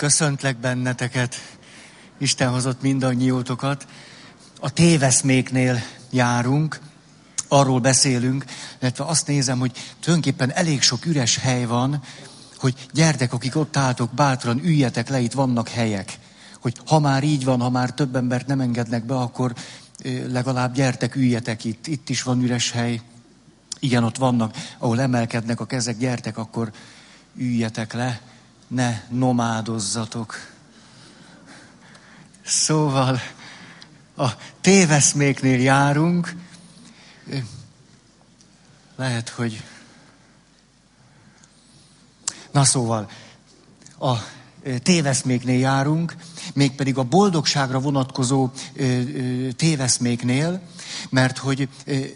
Köszöntlek benneteket, Isten hozott mindannyiótokat. A téveszméknél járunk, arról beszélünk, illetve azt nézem, hogy tulajdonképpen elég sok üres hely van, hogy gyertek, akik ott álltok, bátran üljetek le, itt vannak helyek. Hogy ha már így van, ha már több embert nem engednek be, akkor legalább gyertek, üljetek itt. Itt is van üres hely. Igen, ott vannak, ahol emelkednek a kezek, gyertek, akkor üljetek le. Ne nomádozzatok. Szóval a téveszméknél járunk. Lehet, hogy... Na szóval, a téveszméknél járunk, mégpedig a boldogságra vonatkozó téveszméknél, mert hogy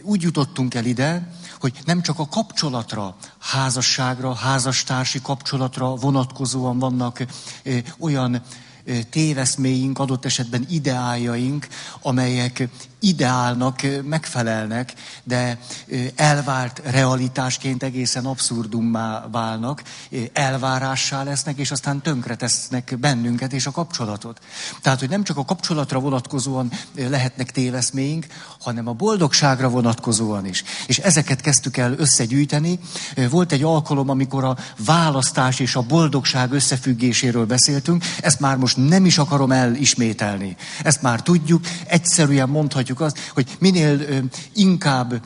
úgy jutottunk el ide, hogy nem csak a kapcsolatra, házasságra, házastársi kapcsolatra vonatkozóan vannak olyan téveszméink, adott esetben ideáljaink, amelyek ideálnak megfelelnek, de elvárt realitásként egészen abszurdummá válnak, elvárássá lesznek, és aztán tönkre tesznek bennünket és a kapcsolatot. Tehát, hogy nem csak a kapcsolatra vonatkozóan lehetnek téveszméink, hanem a boldogságra vonatkozóan is. És ezeket kezdtük el összegyűjteni. Volt egy alkalom, amikor a választás és a boldogság összefüggéséről beszéltünk, ezt már most nem is akarom elismételni. Ezt már tudjuk, egyszerűen mondhatjuk azt, hogy minél inkább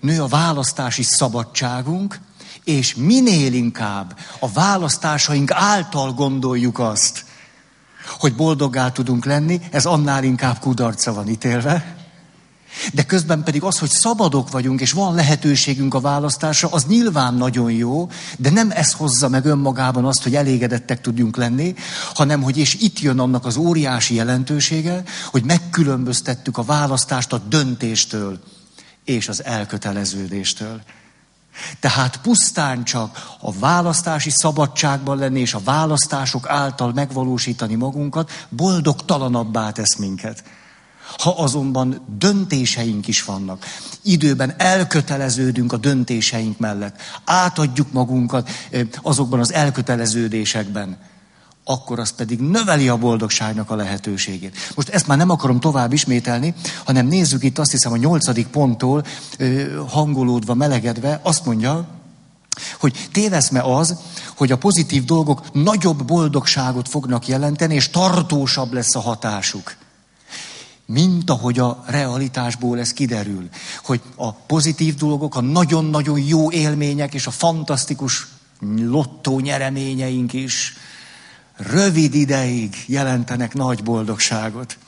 nő a választási szabadságunk, és minél inkább a választásaink által gondoljuk azt, hogy boldoggá tudunk lenni, ez annál inkább kudarca van ítélve. De közben pedig az, hogy szabadok vagyunk, és van lehetőségünk a választásra, az nyilván nagyon jó, de nem ez hozza meg önmagában azt, hogy elégedettek tudjunk lenni, hanem hogy, és itt jön annak az óriási jelentősége, hogy megkülönböztettük a választást a döntéstől és az elköteleződéstől. Tehát pusztán csak a választási szabadságban lenni, és a választások által megvalósítani magunkat boldogtalanabbá tesz minket. Ha azonban döntéseink is vannak, időben elköteleződünk a döntéseink mellett, átadjuk magunkat azokban az elköteleződésekben, akkor az pedig növeli a boldogságnak a lehetőségét. Most ezt már nem akarom tovább ismételni, hanem nézzük itt, azt hiszem, a 8. ponttól hangolódva, melegedve, azt mondja, hogy téveszme az, hogy a pozitív dolgok nagyobb boldogságot fognak jelenteni, és tartósabb lesz a hatásuk. Mint ahogy a realitásból ez kiderül, hogy a pozitív dolgok, a nagyon-nagyon jó élmények és a fantasztikus lottó nyereményeink is rövid ideig jelentenek nagy boldogságot,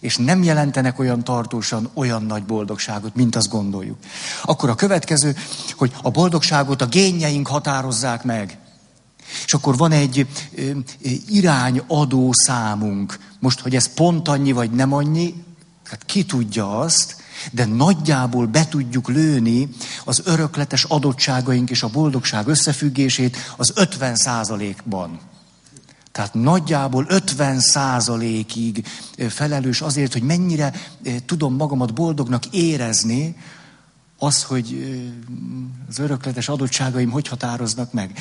és nem jelentenek olyan tartósan olyan nagy boldogságot, mint azt gondoljuk. Akkor a következő, hogy a boldogságot a génjeink határozzák meg. És akkor van egy irányadó számunk. Most, hogy ez pont annyi, vagy nem annyi, hát ki tudja azt, de nagyjából be tudjuk lőni az örökletes adottságaink és a boldogság összefüggését az 50%-ban. Tehát nagyjából 50%-ig felelős azért, hogy mennyire tudom magamat boldognak érezni, az, hogy az örökletes adottságaim hogy határoznak meg.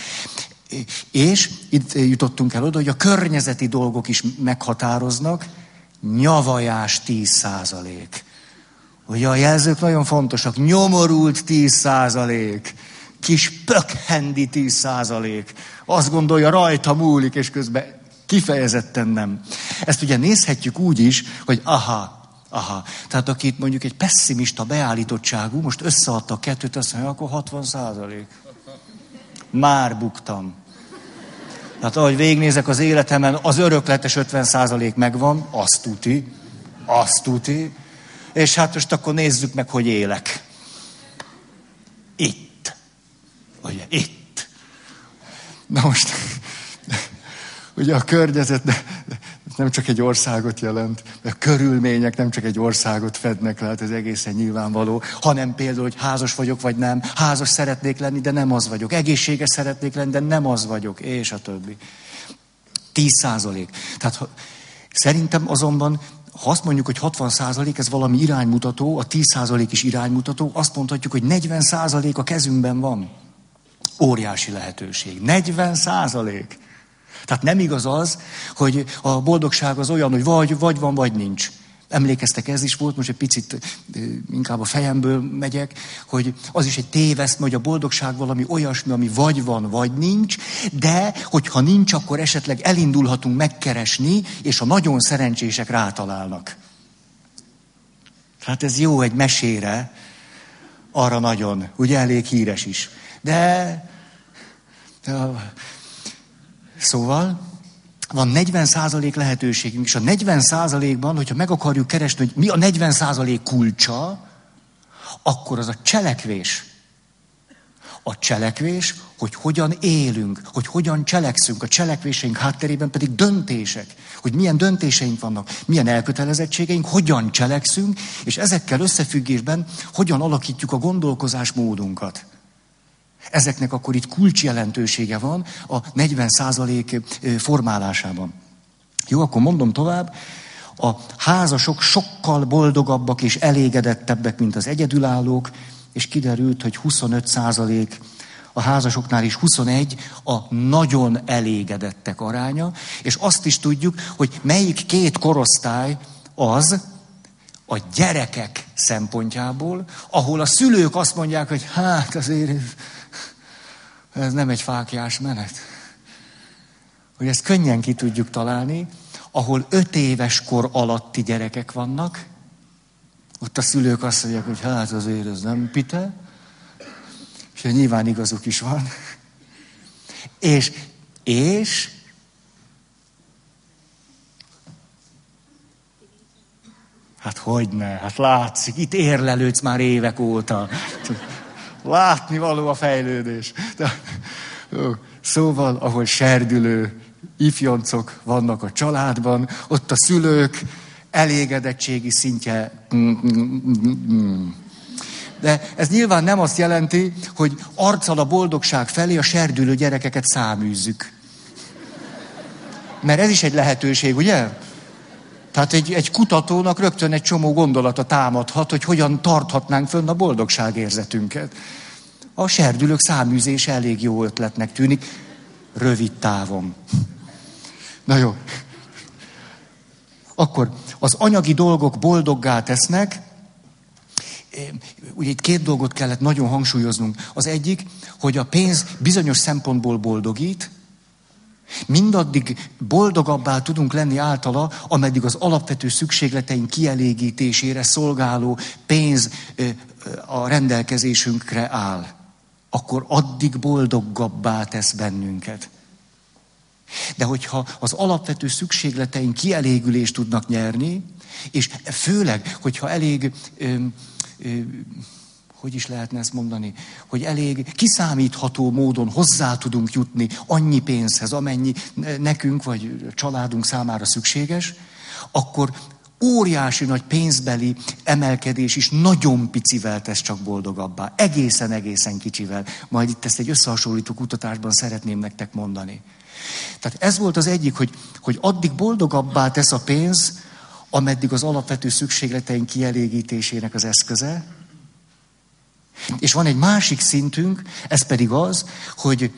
És itt jutottunk el oda, hogy a környezeti dolgok is meghatároznak, nyavajás 10%. Ugye a jelzők nagyon fontosak, nyomorult 10%, kis pökhendi 10%, azt gondolja, rajta múlik, és közben kifejezetten nem. Ezt ugye nézhetjük úgy is, hogy aha. Tehát aki itt mondjuk egy pesszimista beállítottságú, most összeadta a kettőt, azt mondja, akkor 60%. Már buktam. Tehát ahogy végignézek az életemen, az örökletes 50% megvan, azt tuti. És hát most akkor nézzük meg, hogy élek. Itt. Na most, ugye a környezet nem csak egy országot jelent, de a körülmények nem csak egy országot fednek le, hát ez egészen nyilvánvaló, hanem például, hogy házas vagyok, vagy nem, házas szeretnék lenni, de nem az vagyok, egészséges szeretnék lenni, de nem az vagyok, és a többi. 10%. Tehát szerintem azonban, ha azt mondjuk, hogy 60%, ez valami iránymutató, a 10% is iránymutató, azt mondhatjuk, hogy 40% a kezünkben van. Óriási lehetőség. 40%. Tehát nem igaz az, hogy a boldogság az olyan, hogy vagy van, vagy nincs. Emlékeztek, ez is volt, most egy picit inkább a fejemből megyek, hogy az is egy téveszt, hogy a boldogság valami olyasmi, ami vagy van, vagy nincs, de hogyha nincs, akkor esetleg elindulhatunk megkeresni, és a nagyon szerencsések rátalálnak. Hát ez jó egy mesére, arra nagyon, ugye elég híres is. De szóval... Van 40% lehetőségünk, és a 40%-ban, hogyha meg akarjuk keresni, hogy mi a 40% kulcsa, akkor az a cselekvés. A cselekvés, hogy hogyan élünk, hogy hogyan cselekszünk, a cselekvéseink hátterében pedig döntések, hogy milyen döntéseink vannak, milyen elkötelezettségeink, hogyan cselekszünk, és ezekkel összefüggésben hogyan alakítjuk a gondolkozásmódunkat. Ezeknek akkor itt kulcsjelentősége van a 40% formálásában. Jó, akkor mondom tovább. A házasok sokkal boldogabbak és elégedettebbek, mint az egyedülállók, és kiderült, hogy 25%, a házasoknál is 21% a nagyon elégedettek aránya, és azt is tudjuk, hogy melyik két korosztály az, a gyerekek szempontjából, ahol a szülők azt mondják, hogy hát azért ez nem egy fáklyás menet. Hogy ezt könnyen ki tudjuk találni, ahol 5 éves kor alatti gyerekek vannak, ott a szülők azt mondják, hogy hát azért ez nem pite, és nyilván igazuk is van. És hát hogyne, hát látszik, itt érlelődsz már évek óta. Látni való a fejlődés. Szóval, ahol serdülő ifjoncok vannak a családban, ott a szülők elégedettségi szintje... De ez nyilván nem azt jelenti, hogy arccal a boldogság felé a serdülő gyerekeket száműzzük. Mert ez is egy lehetőség, ugye? Tehát egy kutatónak rögtön egy csomó gondolata támadhat, hogy hogyan tarthatnánk fönn a boldogságérzetünket. A serdülők száműzése elég jó ötletnek tűnik, rövid távon. Na jó. Akkor az anyagi dolgok boldoggá tesznek. Ugye itt 2 dolgot kellett nagyon hangsúlyoznunk. Az egyik, hogy a pénz bizonyos szempontból boldogít, mindaddig boldogabbá tudunk lenni általa, ameddig az alapvető szükségleteink kielégítésére szolgáló pénz a rendelkezésünkre áll. Akkor addig boldogabbá tesz bennünket. De hogyha az alapvető szükségleteink kielégülést tudnak nyerni, és főleg, hogyha elég... hogy is lehetne ezt mondani, hogy elég kiszámítható módon hozzá tudunk jutni annyi pénzhez, amennyi nekünk vagy családunk számára szükséges, akkor óriási nagy pénzbeli emelkedés is nagyon picivel tesz csak boldogabbá. Egészen kicsivel. Majd itt ezt egy összehasonlító kutatásban szeretném nektek mondani. Tehát ez volt az egyik, hogy addig boldogabbá tesz a pénz, ameddig az alapvető szükségleteink kielégítésének az eszköze. És van egy másik szintünk, ez pedig az, hogy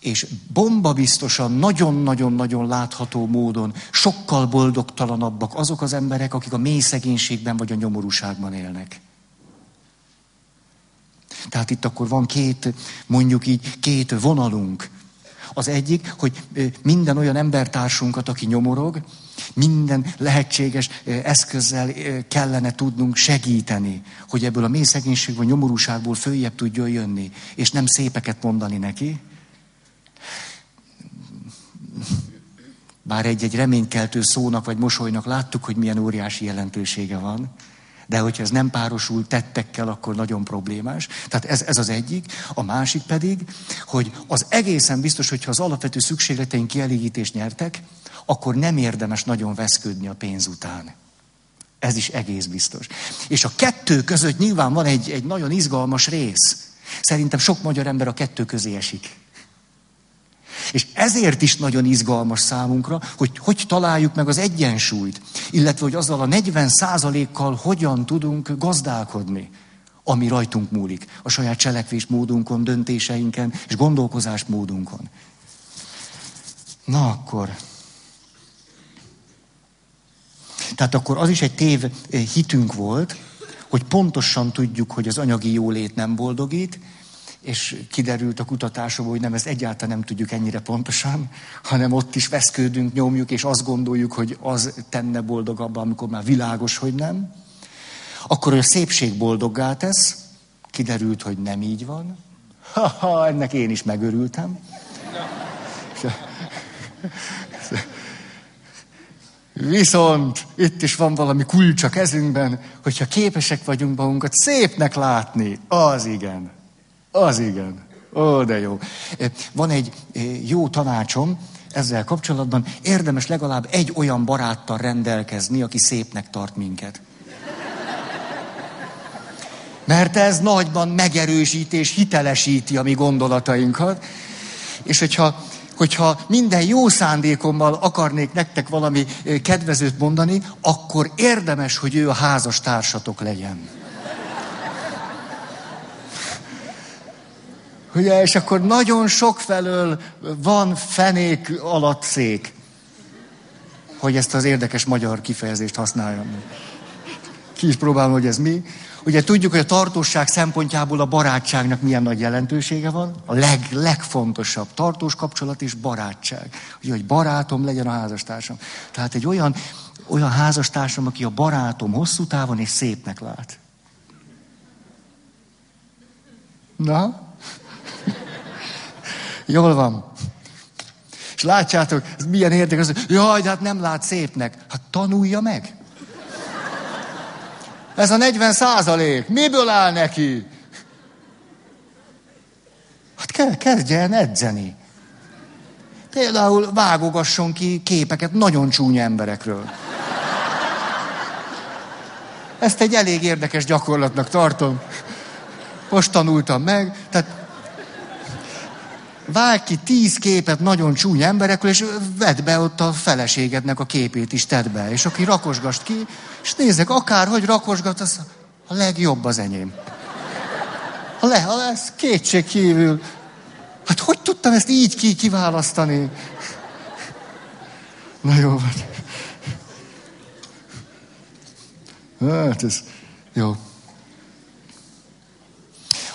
és bombabiztosan, nagyon-nagyon-nagyon látható módon sokkal boldogtalanabbak azok az emberek, akik a mély szegénységben vagy a nyomorúságban élnek. Tehát itt akkor van 2 vonalunk. Az egyik, hogy minden olyan embertársunkat, aki nyomorog, minden lehetséges eszközzel kellene tudnunk segíteni, hogy ebből a mély szegénység vagy nyomorúságból följebb tudjon jönni, és nem szépeket mondani neki. Bár egy reménykeltő szónak vagy mosolynak láttuk, hogy milyen óriási jelentősége van, de hogyha ez nem párosul tettekkel, akkor nagyon problémás. Tehát ez az egyik. A másik pedig, hogy az egészen biztos, hogyha az alapvető szükségleteink kielégítést nyertek, akkor nem érdemes nagyon veszködni a pénz után. Ez is egész biztos. És a 2 között nyilván van egy nagyon izgalmas rész. Szerintem sok magyar ember a 2 közé esik. És ezért is nagyon izgalmas számunkra, hogy találjuk meg az egyensúlyt, illetve hogy azzal a 40%-kal hogyan tudunk gazdálkodni, ami rajtunk múlik, a saját cselekvésmódunkon, döntéseinken és gondolkozásmódunkon. Na akkor. Tehát akkor az is egy tévhitünk volt, hogy pontosan tudjuk, hogy az anyagi jólét nem boldogít, és kiderült a kutatásokból, hogy nem, ezt egyáltalán nem tudjuk ennyire pontosan, hanem ott is veszkődünk, nyomjuk, és azt gondoljuk, hogy az tenne boldogabbá, amikor már világos, hogy nem. Akkor, hogy a szépség boldoggá tesz, kiderült, hogy nem így van. Ha, ennek én is megörültem. Viszont itt is van valami kulcs a kezünkben, hogyha képesek vagyunk magunkat szépnek látni, az igen. Az igen. Ó, de jó. Van egy jó tanácsom ezzel kapcsolatban. Érdemes legalább egy olyan baráttal rendelkezni, aki szépnek tart minket. Mert ez nagyban megerősíti és hitelesíti a mi gondolatainkat. És hogyha minden jó szándékommal akarnék nektek valami kedvezőt mondani, akkor érdemes, hogy ő a házastársatok legyen. Ugye, és akkor nagyon sokfelől van fenék alatt szék, hogy ezt az érdekes magyar kifejezést használjam. Ki is próbálom, hogy ez mi. Ugye tudjuk, hogy a tartóság szempontjából a barátságnak milyen nagy jelentősége van. A legfontosabb tartós kapcsolat és barátság. Ugye, hogy barátom legyen a házastársam. Tehát egy olyan házastársam, aki a barátom hosszú távon és szépnek lát. Na? Jól van. És látjátok, ez milyen érdekes, hogy jaj, de hát nem lát szépnek. Hát tanulja meg. Ez a 40%, miből áll neki? Hát kell, kezdjen edzeni. Például vágogasson ki képeket nagyon csúnya emberekről. Ezt egy elég érdekes gyakorlatnak tartom. Most tanultam meg, tehát vágj ki 10 képet nagyon csúnya emberekről, és vedd be ott a feleségednek a képét is, tedd be. És aki rakosgast ki, és nézzek, akárhogy rakosgat, az a legjobb az enyém. Ez kétségkívül. Hát hogy tudtam ezt így kiválasztani? Na jó van. Hát ez jó.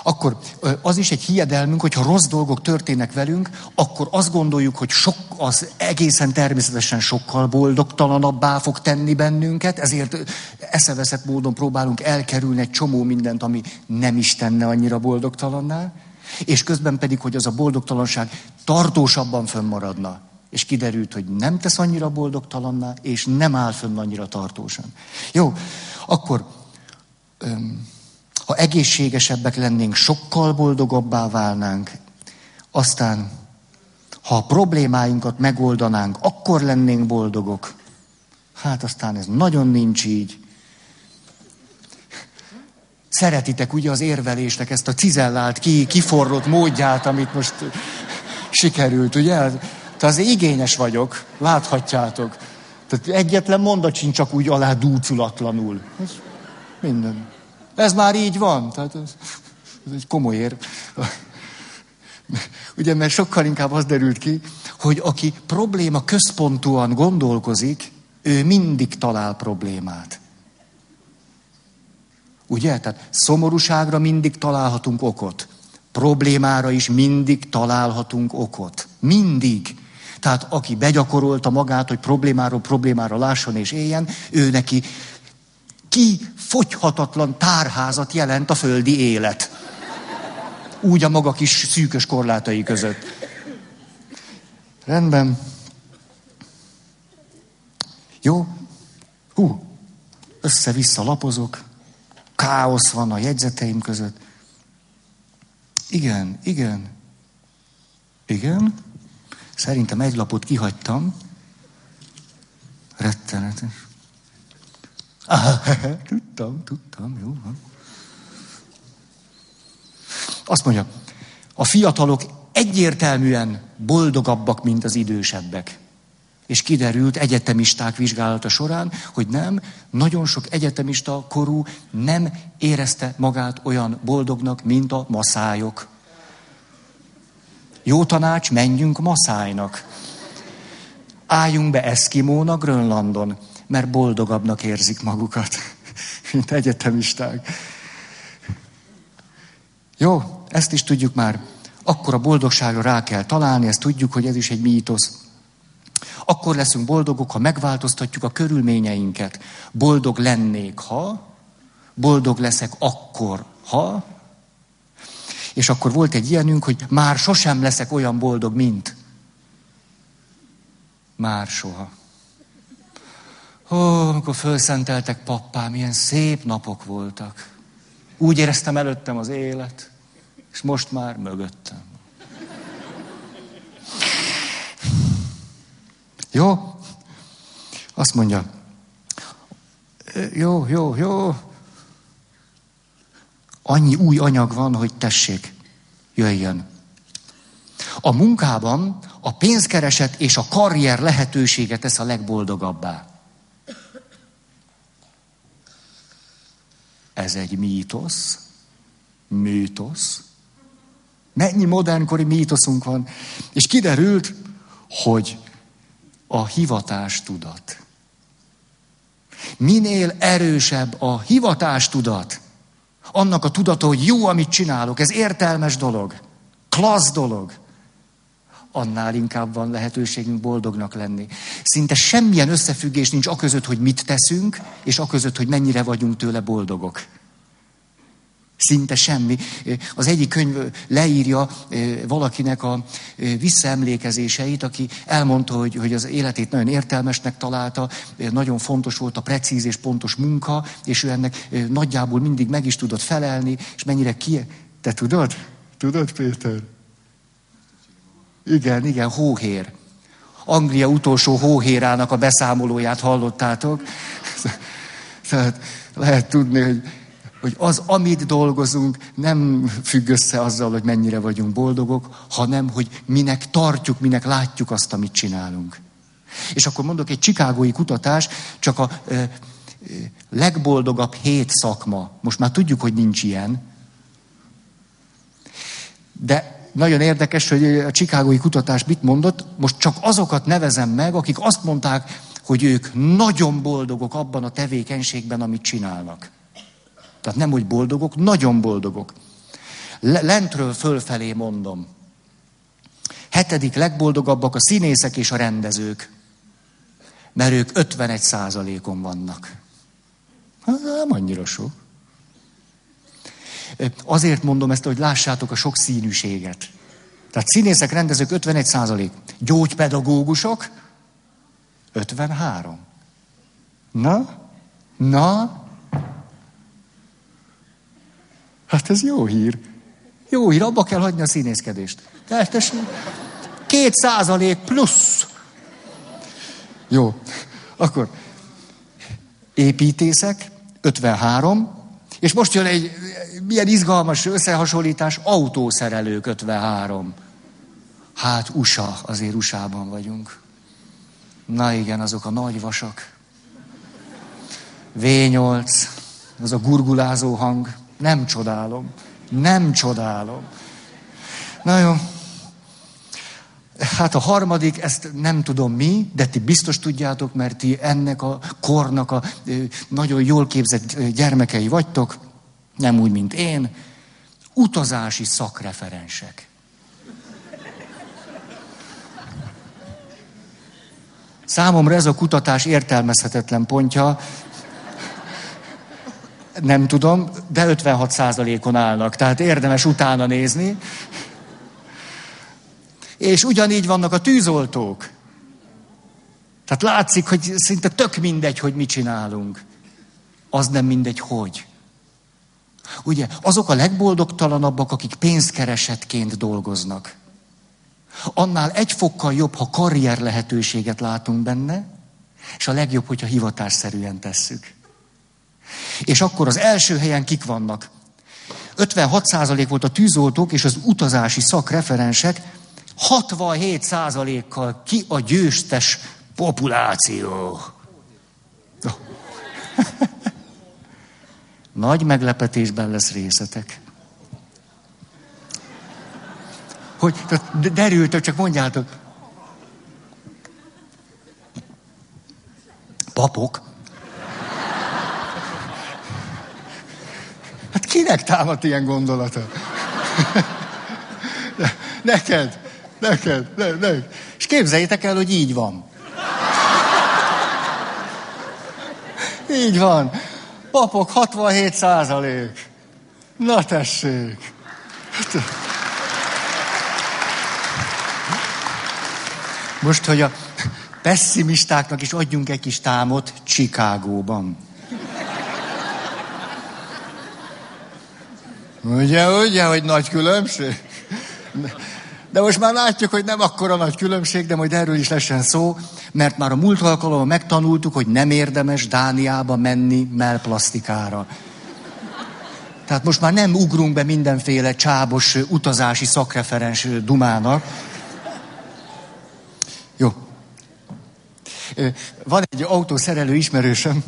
Akkor az is egy hiedelmünk, hogyha rossz dolgok történnek velünk, akkor azt gondoljuk, hogy az egészen természetesen sokkal boldogtalanabbá fog tenni bennünket, ezért eszeveszett módon próbálunk elkerülni egy csomó mindent, ami nem is tenne annyira boldogtalanná, és közben pedig, hogy az a boldogtalanság tartósabban fönnmaradna. És kiderült, hogy nem tesz annyira boldogtalanná, és nem áll fönn annyira tartósan. Jó, akkor... Ha egészségesebbek lennénk, sokkal boldogabbá válnánk. Aztán, ha a problémáinkat megoldanánk, akkor lennénk boldogok. Hát aztán ez nagyon nincs így. Szeretitek ugye az érvelésnek ezt a cizellált, kiforrott módját, amit most sikerült, ugye? Tehát azért igényes vagyok, láthatjátok. Tehát egyetlen mondat sincs csak úgy alá dúculatlanul. Minden. Ez már így van, tehát ez egy komoly érv. Ugye, mert sokkal inkább az derült ki, hogy aki probléma központúan gondolkozik, ő mindig talál problémát. Ugye? Tehát szomorúságra mindig találhatunk okot. Problémára is mindig találhatunk okot. Mindig. Tehát aki begyakorolta magát, hogy problémáról problémára lásson és éljen, ő neki... kifogyhatatlan tárházat jelent a földi élet. Úgy a maga kis szűkös korlátai között. Rendben. Jó? Hú, össze-vissza lapozok. Káosz van a jegyzeteim között. Igen. Szerintem egy lapot kihagytam. Rettenetes. Ah, tudtam, jó van. Azt mondja, a fiatalok egyértelműen boldogabbak, mint az idősebbek. És kiderült egyetemisták vizsgálata során, hogy nem, nagyon sok egyetemista korú nem érezte magát olyan boldognak, mint a maszájok. Jó tanács, menjünk maszájnak. Álljunk be eszkimónak Grönlandon, mert boldogabbnak érzik magukat, mint egyetemisták. Jó, ezt is tudjuk már. Akkor a boldogságra rá kell találni, ezt tudjuk, hogy ez is egy mítosz. Akkor leszünk boldogok, ha megváltoztatjuk a körülményeinket. Boldog lennék, ha, boldog leszek akkor, ha. És akkor volt egy ilyenünk, hogy már sosem leszek olyan boldog, mint. Már soha. Ó, amikor fölszenteltek pappám, ilyen szép napok voltak. Úgy éreztem előttem az élet, és most már mögöttem. Jó? Azt mondja. Jó. Annyi új anyag van, hogy tessék, jöjjön. A munkában a pénzkereset és a karrier lehetősége tesz a legboldogabbá. Ez egy mítosz. Mítosz. Mennyi modernkori mítoszunk van. És kiderült, hogy a hivatástudat. Minél erősebb a hivatástudat, annak a tudata, hogy jó, amit csinálok, ez értelmes dolog, klassz dolog, annál inkább van lehetőségünk boldognak lenni. Szinte semmilyen összefüggés nincs aközött, hogy mit teszünk, és aközött, hogy mennyire vagyunk tőle boldogok. Szinte semmi. Az egyik könyv leírja valakinek a visszaemlékezéseit, aki elmondta, hogy az életét nagyon értelmesnek találta, nagyon fontos volt a precíz és pontos munka, és ő ennek nagyjából mindig meg is tudott felelni, és mennyire Te tudod? Tudod, Péter? Igen, hóhér. Anglia utolsó hóhérának a beszámolóját hallottátok. Tehát lehet tudni, hogy az, amit dolgozunk, nem függ össze azzal, hogy mennyire vagyunk boldogok, hanem, hogy minek tartjuk, minek látjuk azt, amit csinálunk. És akkor mondok egy chicagói kutatás, csak a legboldogabb 7 szakma. Most már tudjuk, hogy nincs ilyen. De nagyon érdekes, hogy a chicagói kutatás mit mondott. Most csak azokat nevezem meg, akik azt mondták, hogy ők nagyon boldogok abban a tevékenységben, amit csinálnak. Tehát nem, hogy boldogok, nagyon boldogok. Lentről fölfelé mondom. 7. legboldogabbak a színészek és a rendezők. Mert ők 51%-on vannak. Nem annyira sok. Azért mondom ezt, hogy lássátok a sok színűséget. Tehát színészek, rendezők 51%. Gyógypedagógusok 53%. Na? Hát ez jó hír. Jó hír, abba kell hagyni a színészkedést. Tehát 2% plusz. Jó, akkor építészek, 53, és most jön egy milyen izgalmas összehasonlítás, autószerelők 53. Hát USA, azért USA-ban vagyunk. Na igen, azok a nagy vasak. V8, az a gurgulázó hang. Nem csodálom. Na jó. Hát a 3., ezt nem tudom mi, de ti biztos tudjátok, mert ti ennek a kornak a nagyon jól képzett gyermekei vagytok, nem úgy, mint én, utazási szakreferensek. Számomra ez a kutatás értelmezhetetlen pontja, nem tudom, de 56%-on állnak, tehát érdemes utána nézni. És ugyanígy vannak a tűzoltók. Tehát látszik, hogy szinte tök mindegy, hogy mit csinálunk. Az nem mindegy, hogy. Ugye, azok a legboldogtalanabbak, akik pénzkeresetként dolgoznak. Annál egy fokkal jobb, ha karrier lehetőséget látunk benne, és a legjobb, hogyha hivatásszerűen tesszük. És akkor az első helyen kik vannak? 56% volt a tűzoltók és az utazási szakreferensek, 67%-kal ki a győztes populáció. Nagy meglepetésben lesz részetek. Hogy derültök, csak mondjátok. papok. Hát kinek támad ilyen gondolata? Neked. És képzeljétek el, hogy így van. Így van. Papok 67%. Na tessék. Most, hogy a pessimistáknak is adjunk egy kis támot Chicagóban. Ugye, hogy nagy különbség? De most már látjuk, hogy nem akkora nagy különbség, de majd erről is lesen szó, mert már a múlt alkalommal megtanultuk, hogy nem érdemes Dániába menni mellplasztikára. Tehát most már nem ugrunk be mindenféle csábos utazási szakreferens dumának. Jó. Van egy autószerelő ismerősöm.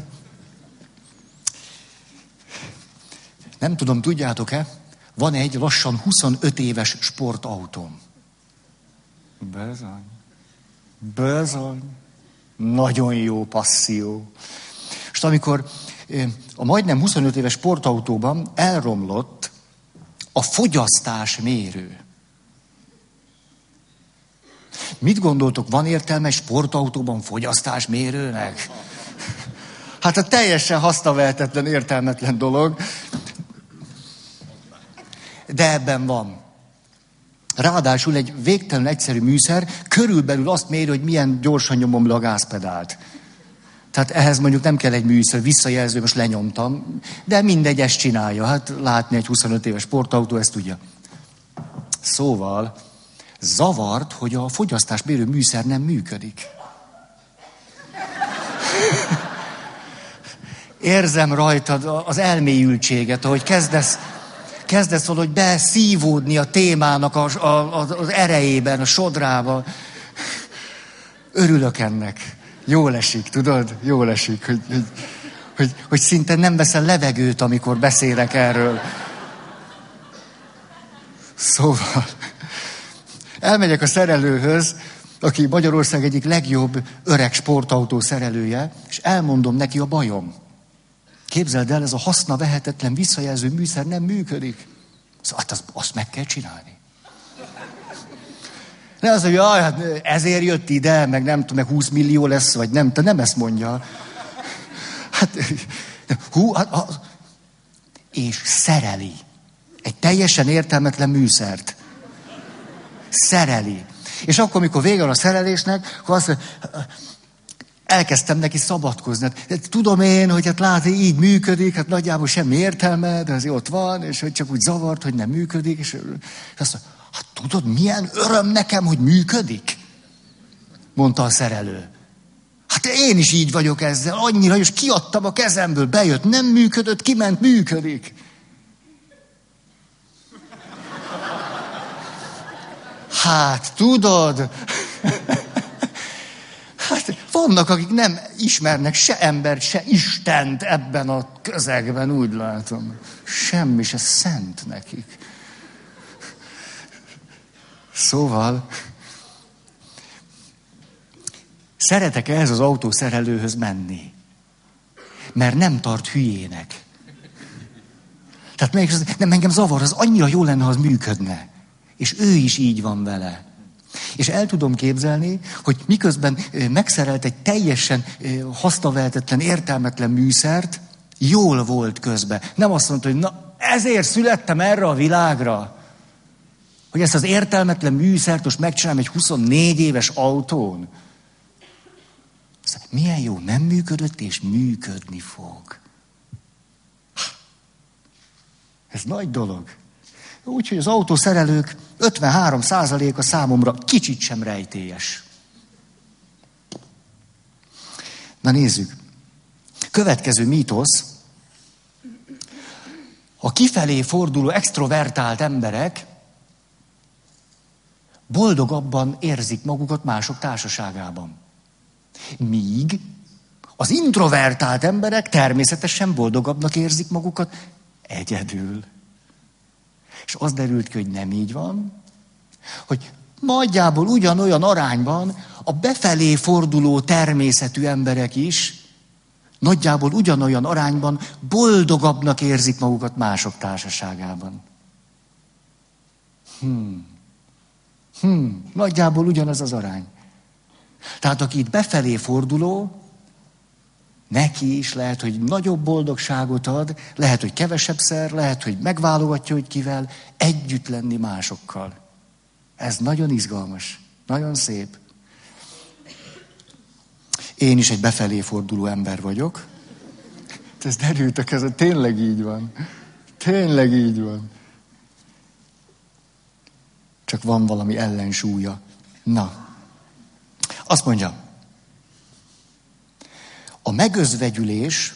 Nem tudom, tudjátok-e? Van egy lassan 25 éves sportautóm. Bezony. Nagyon jó passzió. És amikor a majdnem 25 éves sportautóban elromlott a fogyasztásmérő. Mit gondoltok, van értelme sportautóban fogyasztásmérőnek? Hát a teljesen hasznavehetetlen, értelmetlen dolog. De ebben van. Ráadásul egy végtelenül egyszerű műszer körülbelül azt méri, hogy milyen gyorsan nyomom le a gázpedált. Tehát ehhez mondjuk nem kell egy műszer, visszajelző, most lenyomtam, de mindegy, ezt csinálja. Hát látni egy 25 éves sportautó, ezt tudja. Szóval zavart, hogy a fogyasztásmérő műszer nem működik. Érzem rajtad az elmélyültséget, ahogy kezdesz valahogy beszívódni a témának az erejében, a sodrában. Örülök ennek. Jól esik, tudod? Jól esik, hogy szinte nem veszel levegőt, amikor beszélek erről. Szóval elmegyek a szerelőhöz, aki Magyarország egyik legjobb öreg sportautó szerelője, és elmondom neki a bajom. Képzeld el, ez a hasznavehetetlen visszajelző műszer nem működik. Szóval azt meg kell csinálni. Ne az, hogy jaj, ezért jött ide, meg nem tudom, meg 20 millió lesz, vagy nem, te nem ezt mondja. És szereli. Egy teljesen értelmetlen műszert. Szereli. És akkor, mikor vége van a szerelésnek, akkor azt elkezdtem neki szabadkozni. Hát, tudom én, hogy hát látni, így működik, hát nagyjából semmi értelme, de azért ott van, és hogy csak úgy zavart, hogy nem működik. És azt mondja, hát tudod, milyen öröm nekem, hogy működik? Mondta a szerelő. Hát én is így vagyok ezzel, annyira, hogy kiadtam a kezemből, bejött, nem működött, kiment, működik. Hát, tudod... Hát vannak, akik nem ismernek se embert, se Istent ebben a közegben, úgy látom. Semmi se szent nekik. Szóval, szeretek ehhez az autószerelőhöz menni, mert nem tart hülyének. Tehát nem engem zavar, az annyira jó lenne, ha az működne. És ő is így van vele. És el tudom képzelni, hogy miközben megszerelt egy teljesen hasznavehetetlen, értelmetlen műszert, jól volt közben. Nem azt mondta, hogy na, ezért születtem erre a világra, hogy ezt az értelmetlen műszert most megcsinálom egy 24 éves autón. Milyen jó, nem működött, és működni fog. Ez nagy dolog. Úgyhogy az autószerelők 53%-a számomra kicsit sem rejtélyes. Na nézzük. Következő mítosz. A kifelé forduló extrovertált emberek boldogabban érzik magukat mások társaságában. Míg az introvertált emberek természetesen boldogabbnak érzik magukat egyedül. És az derült ki, hogy nem így van, hogy nagyjából ugyanolyan arányban a befelé forduló természetű emberek is nagyjából ugyanolyan arányban boldogabbnak érzik magukat mások társaságában. Nagyjából ugyanaz az arány. Tehát aki itt befelé forduló, neki is lehet, hogy nagyobb boldogságot ad, lehet, hogy kevesebbszer, lehet, hogy megválogatja, hogy kivel együtt lenni másokkal. Ez nagyon izgalmas, nagyon szép. Én is egy befelé forduló ember vagyok. Ez derültek, ez tényleg így van. Tényleg így van. Csak van valami ellensúlya. Na, azt mondja, a megözvegyülés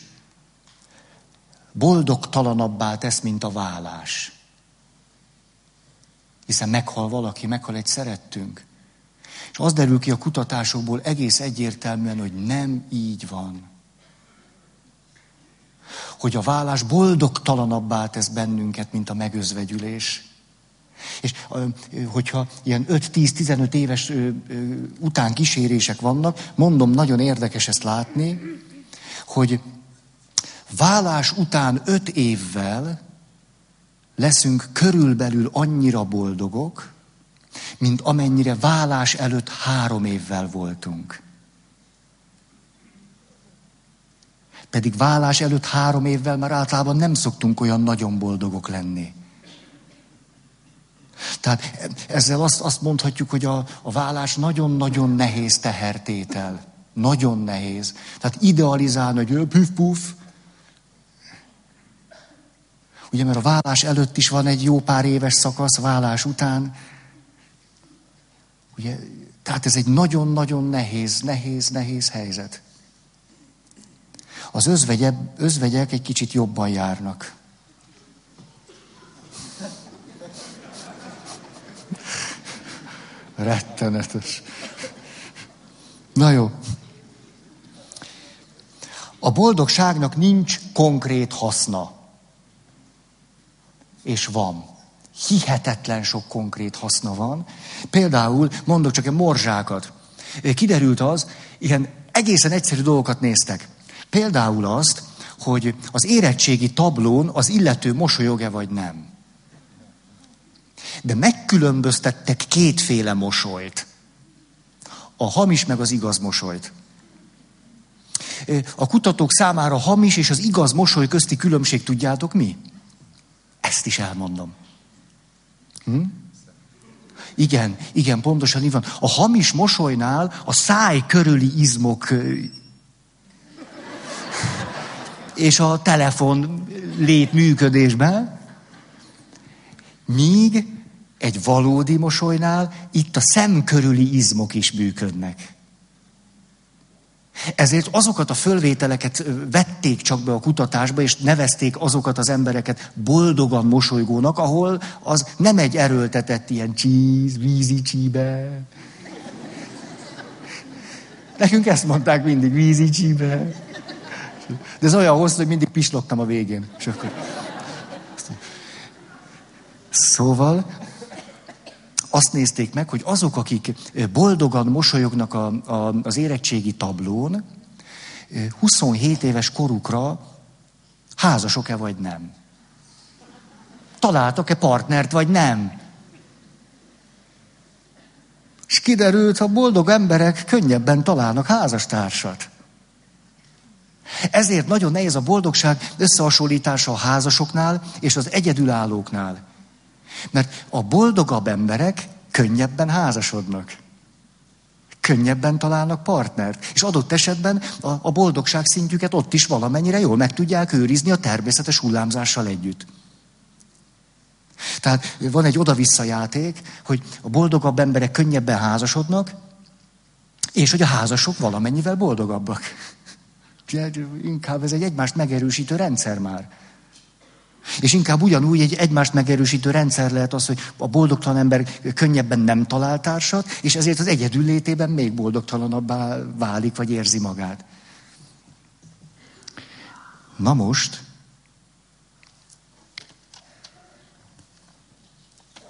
boldogtalanabbá tesz, mint a válás. Hiszen meghal valaki, meghal egy szerettünk. És az derül ki a kutatásokból egész egyértelműen, hogy nem így van. Hogy a válás boldogtalanabbá tesz bennünket, mint a megözvegyülés. És hogyha ilyen 5-10-15 éves után kísérések vannak, mondom, nagyon érdekes ezt látni, hogy válás után 5 évvel leszünk körülbelül annyira boldogok, mint amennyire válás előtt 3 évvel voltunk. Pedig válás előtt 3 évvel már általában nem szoktunk olyan nagyon boldogok lenni. Tehát ezzel azt mondhatjuk, hogy a válás nagyon-nagyon nehéz tehertétel. Nagyon nehéz. Tehát idealizálni, hogy püf-puf. Ugye, mert a válás előtt is van egy jó pár éves szakasz, válás után. Ugye, tehát ez egy nagyon-nagyon nehéz helyzet. Az özvegyek egy kicsit jobban járnak. Rettenetes. Na jó. A boldogságnak nincs konkrét haszna. És van. Hihetetlen sok konkrét haszna van. Például, mondok csak egy morzsákat. Kiderült az, ilyen egészen egyszerű dolgokat néztek. Például azt, hogy az érettségi tablón az illető mosolyog-e vagy nem. De megkülönböztettek kétféle mosolyt. A hamis meg az igaz mosolyt. A kutatók számára hamis és az igaz mosoly közti különbség tudjátok mi? Ezt is elmondom. Igen, pontosan így van. A hamis mosolynál a száj körüli izmok és a telefon lét működésben, míg egy valódi mosolynál itt a szem körüli izmok is működnek. Ezért azokat a fölvételeket vették csak be a kutatásba, és nevezték azokat az embereket boldogan mosolygónak, ahol az nem egy erőltetett ilyen csíz, vízi csíbe. Nekünk ezt mondták mindig, vízi csíbe. De ez olyan hosszú, hogy mindig pislogtam a végén. Szóval azt nézték meg, hogy azok, akik boldogan mosolyognak az érettségi tablón, 27 éves korukra házasok-e vagy nem? Találtak-e partnert vagy nem? És kiderült, ha boldog emberek könnyebben találnak házastársat. Ezért nagyon nehéz a boldogság összehasonlítása a házasoknál és az egyedülállóknál. Mert a boldogabb emberek könnyebben házasodnak. Könnyebben találnak partnert. És adott esetben a boldogság szintjüket ott is valamennyire jól meg tudják őrizni a természetes hullámzással együtt. Tehát van egy oda-vissza játék, hogy a boldogabb emberek könnyebben házasodnak, és hogy a házasok valamennyivel boldogabbak. Inkább ez egy egymást megerősítő rendszer már. És inkább ugyanúgy egy egymást megerősítő rendszer lehet az, hogy a boldogtalan ember könnyebben nem talál társat, és ezért az egyedül létében még boldogtalanabbá válik, vagy érzi magát. Na most,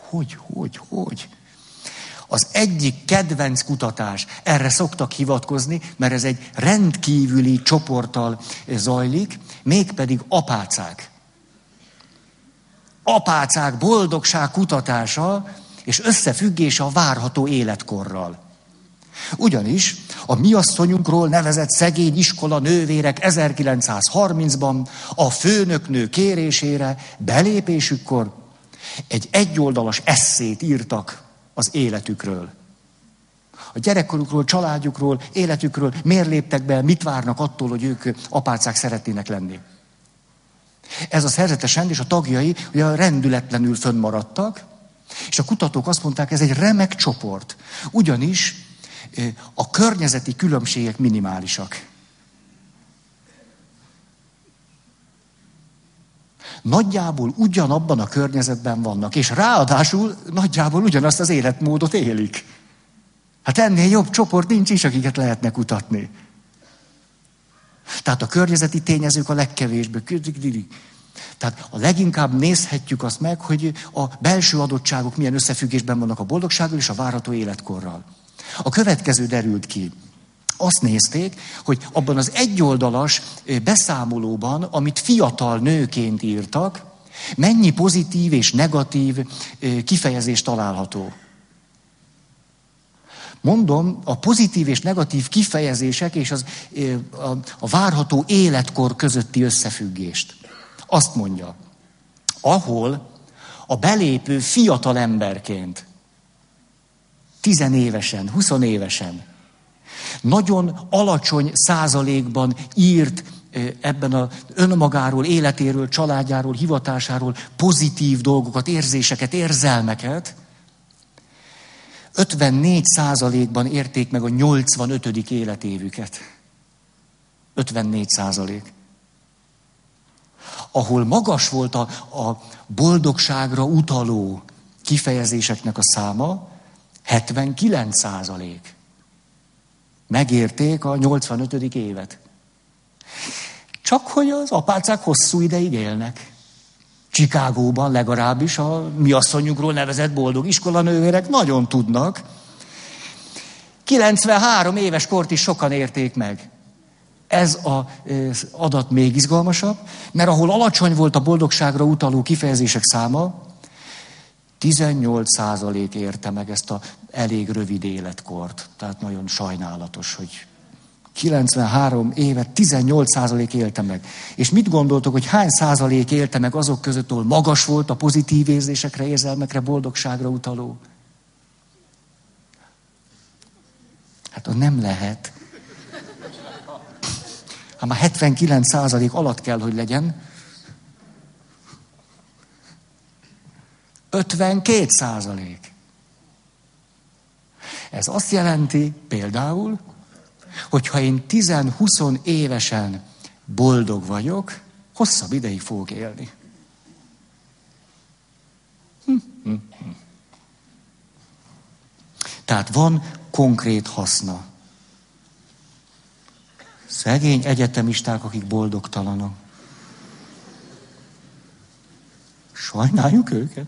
hogy? Az egyik kedvenc kutatás, erre szoktak hivatkozni, mert ez egy rendkívüli csoporttal zajlik, mégpedig apácák. Apácák boldogság kutatása és összefüggése a várható életkorral. Ugyanis a mi asszonyunkról nevezett szegény iskola nővérek 1930-ban a főnöknő kérésére belépésükkor egy egyoldalas esszét írtak az életükről. A gyerekkorukról, családjukról, életükről, miért léptek be, mit várnak attól, hogy ők apácák szeretnének lenni. Ez a szerzetesen és a tagjai ugye rendületlenül fönnmaradtak, és a kutatók azt mondták, ez egy remek csoport, ugyanis a környezeti különbségek minimálisak. Nagyjából ugyanabban a környezetben vannak, és ráadásul nagyjából ugyanazt az életmódot élik. Hát ennél jobb csoport nincs is, akiket lehetne kutatni. Tehát a környezeti tényezők a legkevésbé. Tehát a leginkább nézhetjük azt meg, hogy a belső adottságok milyen összefüggésben vannak a boldogsággal és a várható életkorral. A következő derült ki. Azt nézték, hogy abban az egyoldalas beszámolóban, amit fiatal nőként írtak, mennyi pozitív és negatív kifejezés található. Mondom, a pozitív és negatív kifejezések és a várható életkor közötti összefüggést. Azt mondja, ahol a belépő fiatal emberként, 10 évesen, 20 évesen, nagyon alacsony százalékban írt ebben az önmagáról, életéről, családjáról, hivatásáról pozitív dolgokat, érzéseket, érzelmeket, 54%-ban érték meg a 85. életévüket. 54%. Ahol magas volt a boldogságra utaló kifejezéseknek a száma, 79%. Megérték a 85. évet. Csak hogy az apácák hosszú ideig élnek. Chicagóban legalábbis a mi asszonyunkról nevezett boldog iskolanővérek nagyon tudnak. 93 éves kort is sokan érték meg. Ez az adat még izgalmasabb, mert ahol alacsony volt a boldogságra utaló kifejezések száma, 18% érte meg ezt az elég rövid életkort. Tehát nagyon sajnálatos, hogy 93 évet 18% élte meg. És mit gondoltok, hogy hány százalék élte meg azok között, ahol magas volt a pozitív érzésekre, érzelmekre, boldogságra utaló? Hát nem lehet. Hát már 79% alatt kell, hogy legyen. 52%. Ez azt jelenti például, hogyha én 10-20 évesen boldog vagyok, hosszabb ideig fogok élni. Tehát van konkrét haszna. Szegény egyetemisták, akik boldogtalanok. Sajnáljuk őket.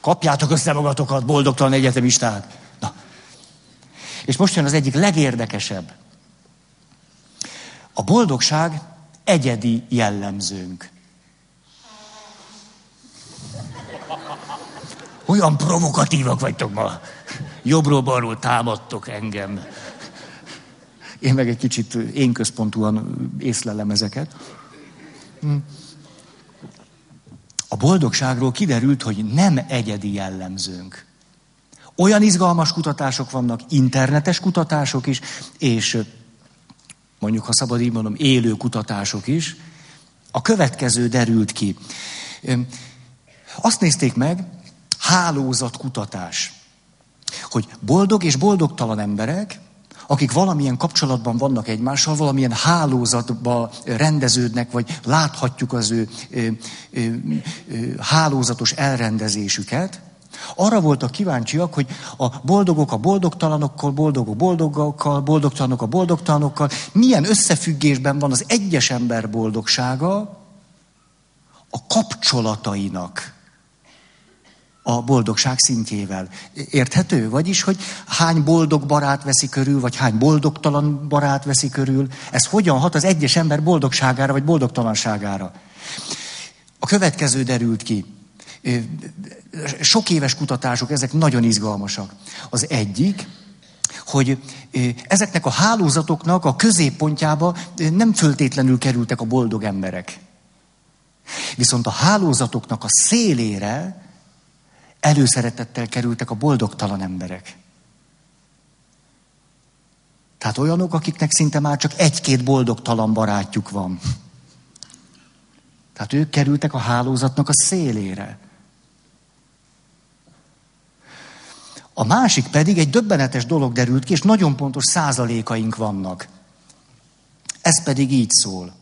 Kapjátok össze magatokat, boldogtalan egyetemisták. Na. És most jön az egyik legérdekesebb. A boldogság egyedi jellemzőnk. Olyan provokatívak vagytok ma. Jobbról-balról támadtok engem. Én meg egy kicsit én központúan észlelem ezeket. A boldogságról kiderült, hogy nem egyedi jellemzőnk. Olyan izgalmas kutatások vannak, internetes kutatások is, és mondjuk, ha szabad így mondom, élő kutatások is. A következő derült ki. Azt nézték meg, hálózatkutatás, hogy boldog és boldogtalan emberek, akik valamilyen kapcsolatban vannak egymással, valamilyen hálózatba rendeződnek, vagy láthatjuk az ő hálózatos elrendezésüket, arra voltak kíváncsiak, hogy a boldogok a boldogtalanokkal, boldogok boldogokkal, boldogtalanok a boldogtalanokkal, milyen összefüggésben van az egyes ember boldogsága a kapcsolatainak a boldogság szintjével. Érthető? Vagyis, hogy hány boldog barát veszi körül, vagy hány boldogtalan barát veszi körül. Ez hogyan hat az egyes ember boldogságára, vagy boldogtalanságára? A következő derült ki. Sok éves kutatások, ezek nagyon izgalmasak. Az egyik, hogy ezeknek a hálózatoknak a középpontjába nem föltétlenül kerültek a boldog emberek. Viszont a hálózatoknak a szélére előszeretettel kerültek a boldogtalan emberek. Tehát olyanok, akiknek szinte már csak egy-két boldogtalan barátjuk van. Tehát ők kerültek a hálózatnak a szélére. A másik pedig egy döbbenetes dolog derült ki, és nagyon pontos százalékaink vannak. Ez pedig így szól.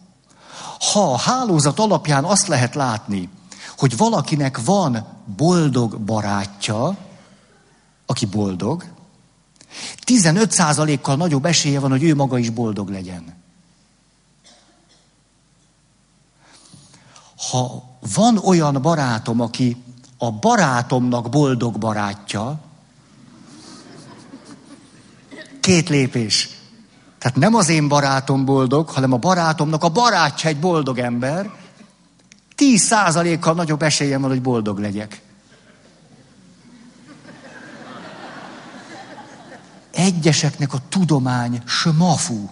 Ha a hálózat alapján azt lehet látni, hogy valakinek van boldog barátja, aki boldog, 15%-kal nagyobb esélye van, hogy ő maga is boldog legyen. Ha van olyan barátom, aki a barátomnak boldog barátja, 2 lépés. Tehát nem az én barátom boldog, hanem a barátomnak a barátja egy boldog ember, 10%-kal nagyobb esélyem van, hogy boldog legyek. Egyeseknek a tudomány smafú.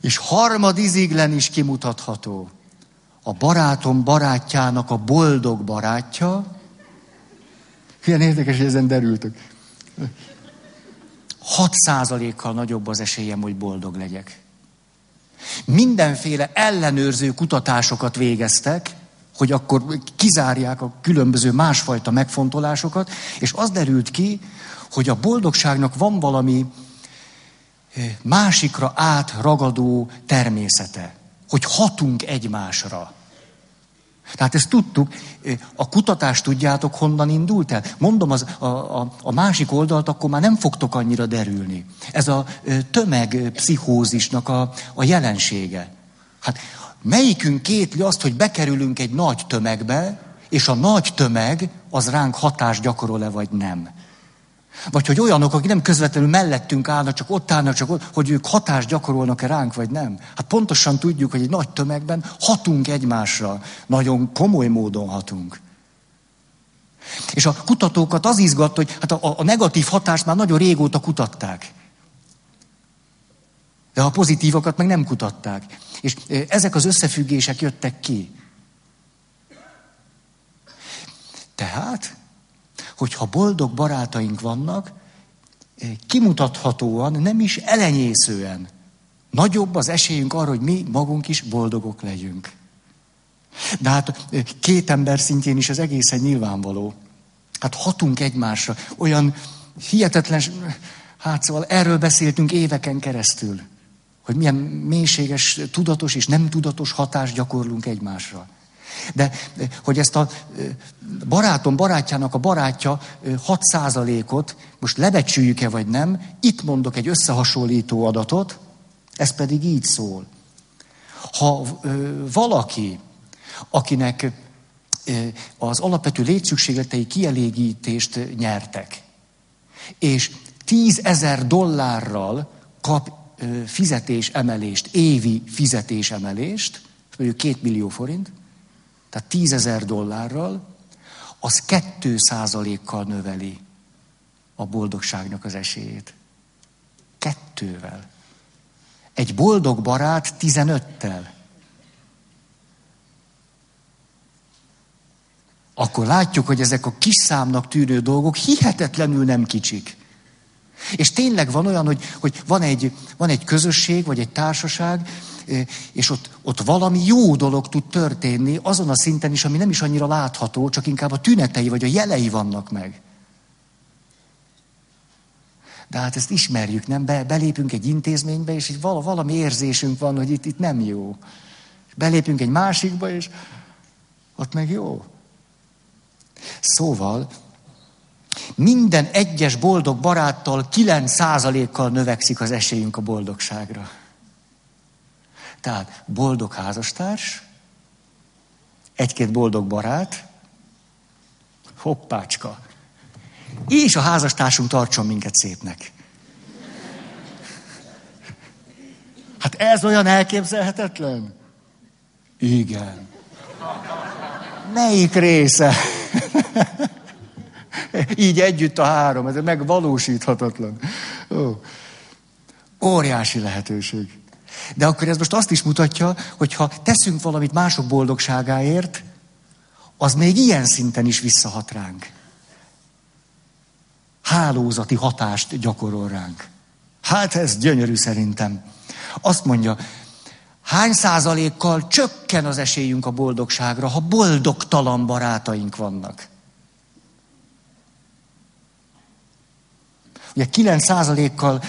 És harmadiziglen is kimutatható. A barátom barátjának a boldog barátja. Milyen érdekes, hogy ezen derültök. 6%-kal nagyobb az esélyem, hogy boldog legyek. Mindenféle ellenőrző kutatásokat végeztek, hogy akkor kizárják a különböző másfajta megfontolásokat, és az derült ki, hogy a boldogságnak van valami másikra átragadó természete, hogy hatunk egymásra. Tehát ezt tudtuk, a kutatás tudjátok honnan indult el? Mondom, a másik oldalt akkor már nem fogtok annyira derülni. Ez a tömegpszichózisnak a jelensége. Hát melyikünk kétli azt, hogy bekerülünk egy nagy tömegbe, és a nagy tömeg az ránk hatást gyakorol-e, vagy nem? Vagy hogy olyanok, akik nem közvetlenül mellettünk állnak, csak ott állnak, hogy ők hatást gyakorolnak-e ránk, vagy nem. Hát pontosan tudjuk, hogy egy nagy tömegben hatunk egymásra. Nagyon komoly módon hatunk. És a kutatókat az izgatta, hogy hát a negatív hatást már nagyon régóta kutatták. De a pozitívakat meg nem kutatták. És ezek az összefüggések jöttek ki. Tehát... hogyha boldog barátaink vannak, kimutathatóan, nem is elenyészően nagyobb az esélyünk arra, hogy mi magunk is boldogok legyünk. De hát 2 ember szintjén is ez egészen nyilvánvaló. Hát hatunk egymásra. Olyan hihetetlen, szóval erről beszéltünk éveken keresztül, hogy milyen mélységes, tudatos és nem tudatos hatást gyakorlunk egymásra. De hogy ezt a barátom barátjának a barátja 6%-ot most lebecsüljük-e vagy nem, itt mondok egy összehasonlító adatot, ez pedig így szól. Ha valaki, akinek az alapvető létszükségletei kielégítést nyertek, és $10,000 kap fizetésemelést, évi fizetésemelést, mondjuk 2 millió forint, tehát $10,000, az 2%-kal növeli a boldogságnak az esélyét. 2-vel. Egy boldog barát 15-tel. Akkor látjuk, hogy ezek a kis számnak tűnő dolgok hihetetlenül nem kicsik. És tényleg van olyan, hogy van egy közösség, vagy egy társaság, és ott valami jó dolog tud történni azon a szinten is, ami nem is annyira látható, csak inkább a tünetei vagy a jelei vannak meg. De hát ezt ismerjük, nem? Belépünk egy intézménybe, és így valami érzésünk van, hogy itt nem jó. Belépünk egy másikba, és ott meg jó. Szóval minden egyes boldog baráttal 9%-kal növekszik az esélyünk a boldogságra. Tehát boldog házastárs, egy-két boldog barát, hoppácska. És a házastársunk tartson minket szépnek. Hát ez olyan elképzelhetetlen? Igen. Melyik része? Így együtt a három, ez megvalósíthatatlan. Ó. Óriási lehetőség. De akkor ez most azt is mutatja, hogy ha teszünk valamit mások boldogságáért, az még ilyen szinten is visszahat ránk. Hálózati hatást gyakorol ránk. Hát ez gyönyörű szerintem. Azt mondja, hány százalékkal csökken az esélyünk a boldogságra, ha boldogtalan barátaink vannak? Ugye 9%-kal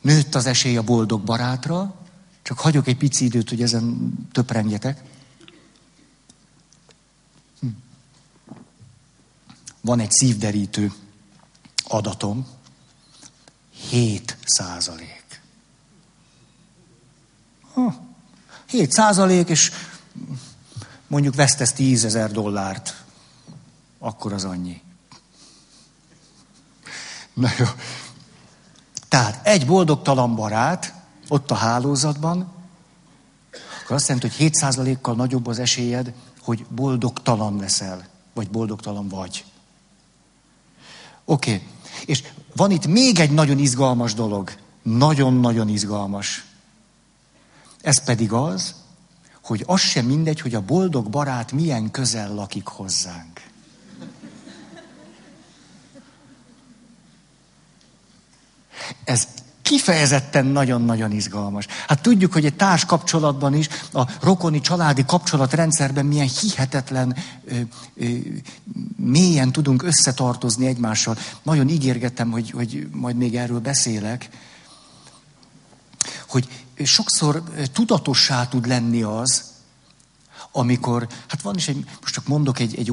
nőtt az esély a boldog barátra, csak hagyok egy pici időt, hogy ezen töprengjetek. Van egy szívderítő adatom, 7%. 7%, és mondjuk vesztesz $10,000, akkor az annyi. Na jó. Tehát egy boldogtalan barát ott a hálózatban, akkor azt jelenti, hogy 7%-kal nagyobb az esélyed, hogy boldogtalan leszel, vagy boldogtalan vagy. Oké. És van itt még egy nagyon izgalmas dolog. Nagyon-nagyon izgalmas. Ez pedig az, hogy az sem mindegy, hogy a boldog barát milyen közel lakik hozzánk. Ez kifejezetten nagyon-nagyon izgalmas. Hát tudjuk, hogy egy társkapcsolatban is, a rokoni családi kapcsolatrendszerben milyen hihetetlen, mélyen tudunk összetartozni egymással. Nagyon ígérgetem, hogy majd még erről beszélek, hogy sokszor tudatossá tud lenni az, amikor, hát van is egy, most csak mondok egy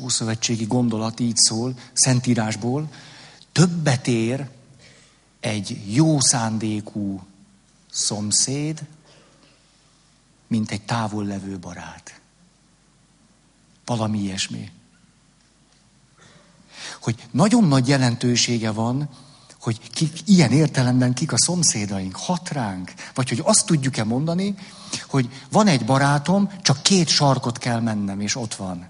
ószövetségi gondolat így szól, Szentírásból, többet ér egy jó szándékú szomszéd, mint egy távol levő barát. Valami ilyesmi. Hogy nagyon nagy jelentősége van, hogy ilyen értelemben kik a szomszédaink, hat ránk. Vagy hogy azt tudjuk-e mondani, hogy van egy barátom, csak 2 sarkot kell mennem, és ott van.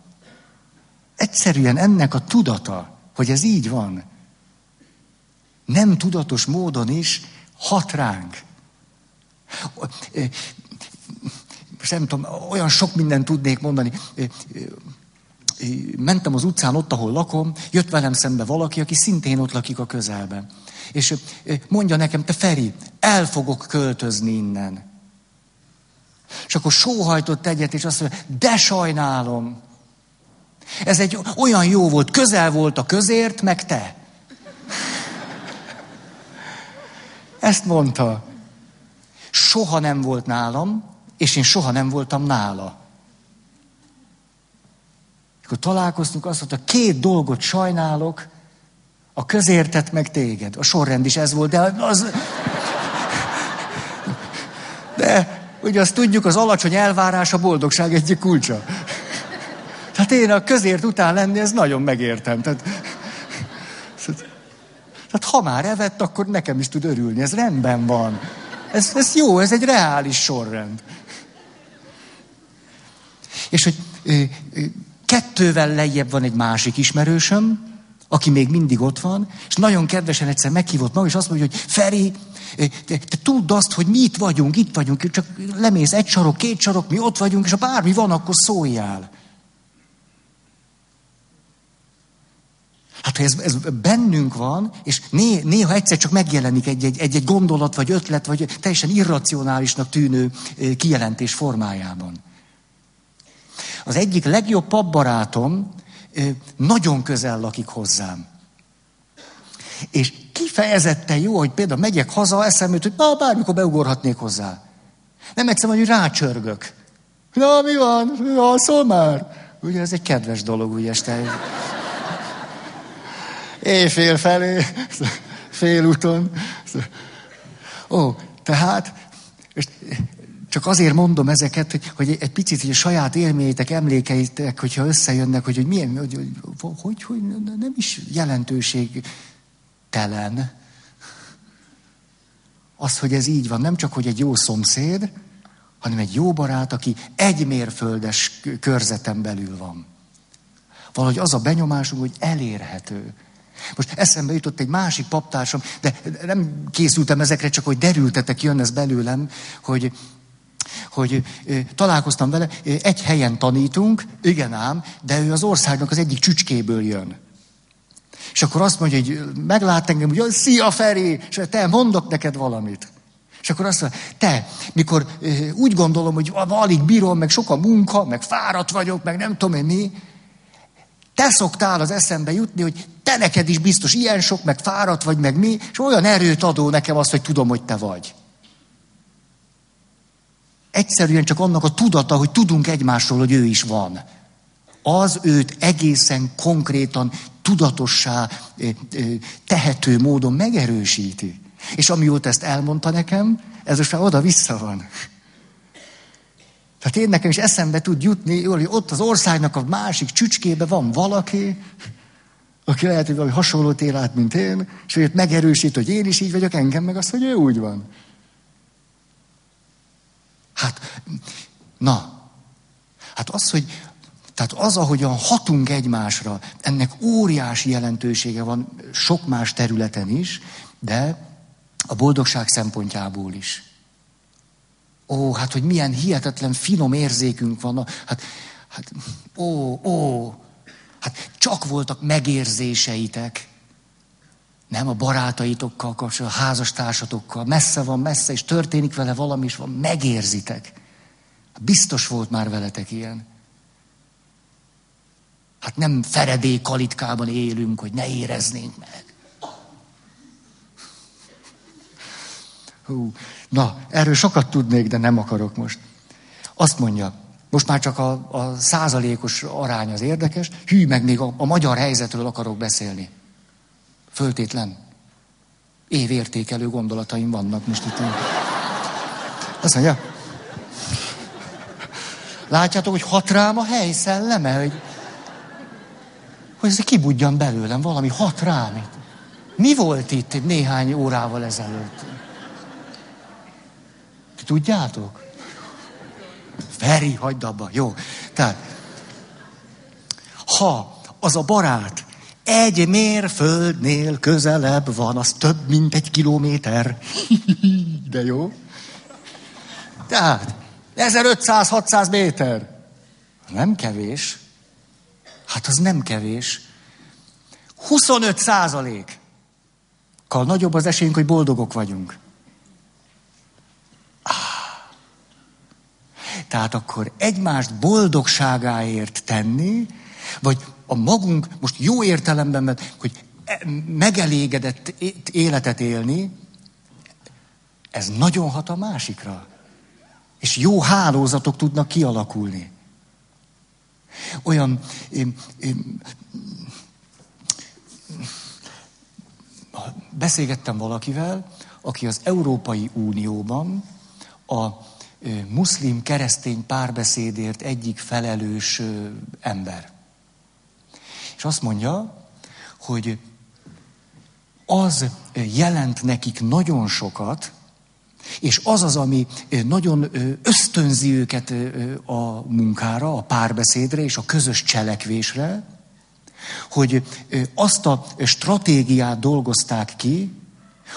Egyszerűen ennek a tudata, hogy ez így van, nem tudatos módon is hat ránk. Most nem tudom, olyan sok mindent tudnék mondani. Mentem az utcán ott, ahol lakom, jött velem szembe valaki, aki szintén ott lakik a közelben. És mondja nekem, te Feri, el fogok költözni innen. És akkor sóhajtott egyet, és azt mondja, de sajnálom. Ez egy olyan jó volt, közel volt a közért, meg te. Ezt mondta. Soha nem volt nálam, és én soha nem voltam nála. Akkor találkoztunk, azt mondta, 2 dolgot sajnálok, a közértet meg téged. A sorrend is ez volt, de ugye azt tudjuk, az alacsony elvárás a boldogság egyik kulcsa. Tehát én a közért után lenni, ez nagyon megértem. Tehát ha már evett, akkor nekem is tud örülni. Ez rendben van. Ez jó, ez egy reális sorrend. És hogy 2 lejjebb van egy másik ismerősöm, aki még mindig ott van, és nagyon kedvesen egyszer meghívott maga, és azt mondja, hogy Feri, te tudd azt, hogy mi itt vagyunk, csak lemész 1 sarok, 2 sarok, mi ott vagyunk, és ha bármi van, akkor szóljál. Hát, ha ez bennünk van, és néha egyszer csak megjelenik egy gondolat, vagy ötlet, vagy teljesen irracionálisnak tűnő kijelentés formájában. Az egyik legjobb papbarátom nagyon közel lakik hozzám. És kifejezetten jó, hogy például megyek haza, eszembe jut, hogy bármikor beugorhatnék hozzá. Nem egyszerűen, hogy rácsörgök. Na, mi van? Alszol már? Ugye ez egy kedves dolog, ugye este... Éjfél felé, félúton. Ó, Tehát, és csak azért mondom ezeket, hogy egy picit hogy a saját élményeitek, emlékeitek, hogyha összejönnek, hogy milyen, hogy nem is jelentőségtelen az, hogy ez így van. Nem csak, hogy egy jó szomszéd, hanem egy jó barát, aki egy mérföldes körzeten belül van. Valahogy az a benyomásunk, hogy elérhető. Most eszembe jutott egy másik paptársam, de nem készültem ezekre, csak hogy derültetek, jön ez belőlem, hogy találkoztam vele, egy helyen tanítunk, igen ám, de ő az országnak az egyik csücskéből jön. És akkor azt mondja, hogy meglát engem, hogy szia Feri, és te, mondok neked valamit. És akkor azt mondja, te, mikor úgy gondolom, hogy alig bírom, meg sok a munka, meg fáradt vagyok, meg nem tudom én mi, te szoktál az eszembe jutni, hogy te neked is biztos ilyen sok, meg fáradt vagy, meg mi, és olyan erőt adó nekem azt, hogy tudom, hogy te vagy. Egyszerűen csak annak a tudata, hogy tudunk egymásról, hogy ő is van. Az őt egészen konkrétan, tudatossá, tehető módon megerősíti. És amióta ezt elmondta nekem, ez most már oda-vissza van. Tehát én nekem is eszembe tud jutni, hogy ott az országnak a másik csücskébe van valaki, aki lehet, hogy valami hasonlót él át, mint én, és őt megerősít, hogy én is így vagyok, engem meg azt, hogy ő úgy van. Hát az, hogy tehát az, ahogyan hatunk egymásra, ennek óriási jelentősége van sok más területen is, de a boldogság szempontjából is. Ó, hát, hogy milyen hihetetlen finom érzékünk van. Hát csak voltak megérzéseitek. Nem a barátaitokkal kapcsolatban, a házastársatokkal. Messze van, messze, és történik vele valami, és van, megérzitek. Biztos volt már veletek ilyen. Hát nem feredély kalitkában élünk, hogy ne éreznénk meg. Hú. Na, erről sokat tudnék, de nem akarok most. Azt mondja, most már csak a százalékos arány az érdekes, meg még a magyar helyzetről akarok beszélni. Föltétlen. Évértékelő gondolataim vannak most itt. Azt mondja, látjátok, hogy hat rám a helyszelleme, hogy ez kibudjan belőlem, valami hat rám itt. Mi volt itt néhány órával ezelőtt? Tudjátok? Feri, hagyd abba. Jó. Tehát, ha az a barát egy mérföldnél közelebb van, az több, mint 1 kilométer. De jó? Tehát, 1500-600 méter. Nem kevés. Hát az nem kevés. 25%-kal nagyobb az esélyünk, hogy boldogok vagyunk. Tehát akkor egymást boldogságáért tenni, vagy a magunk, most jó értelemben, hogy megelégedett életet élni, ez nagyon hat a másikra. És jó hálózatok tudnak kialakulni. Olyan beszélgettem valakivel, aki az Európai Unióban a muszlim-keresztény párbeszédért egyik felelős ember. És azt mondja, hogy az jelent nekik nagyon sokat, és az az, ami nagyon ösztönzi őket a munkára, a párbeszédre és a közös cselekvésre, hogy azt a stratégiát dolgozták ki,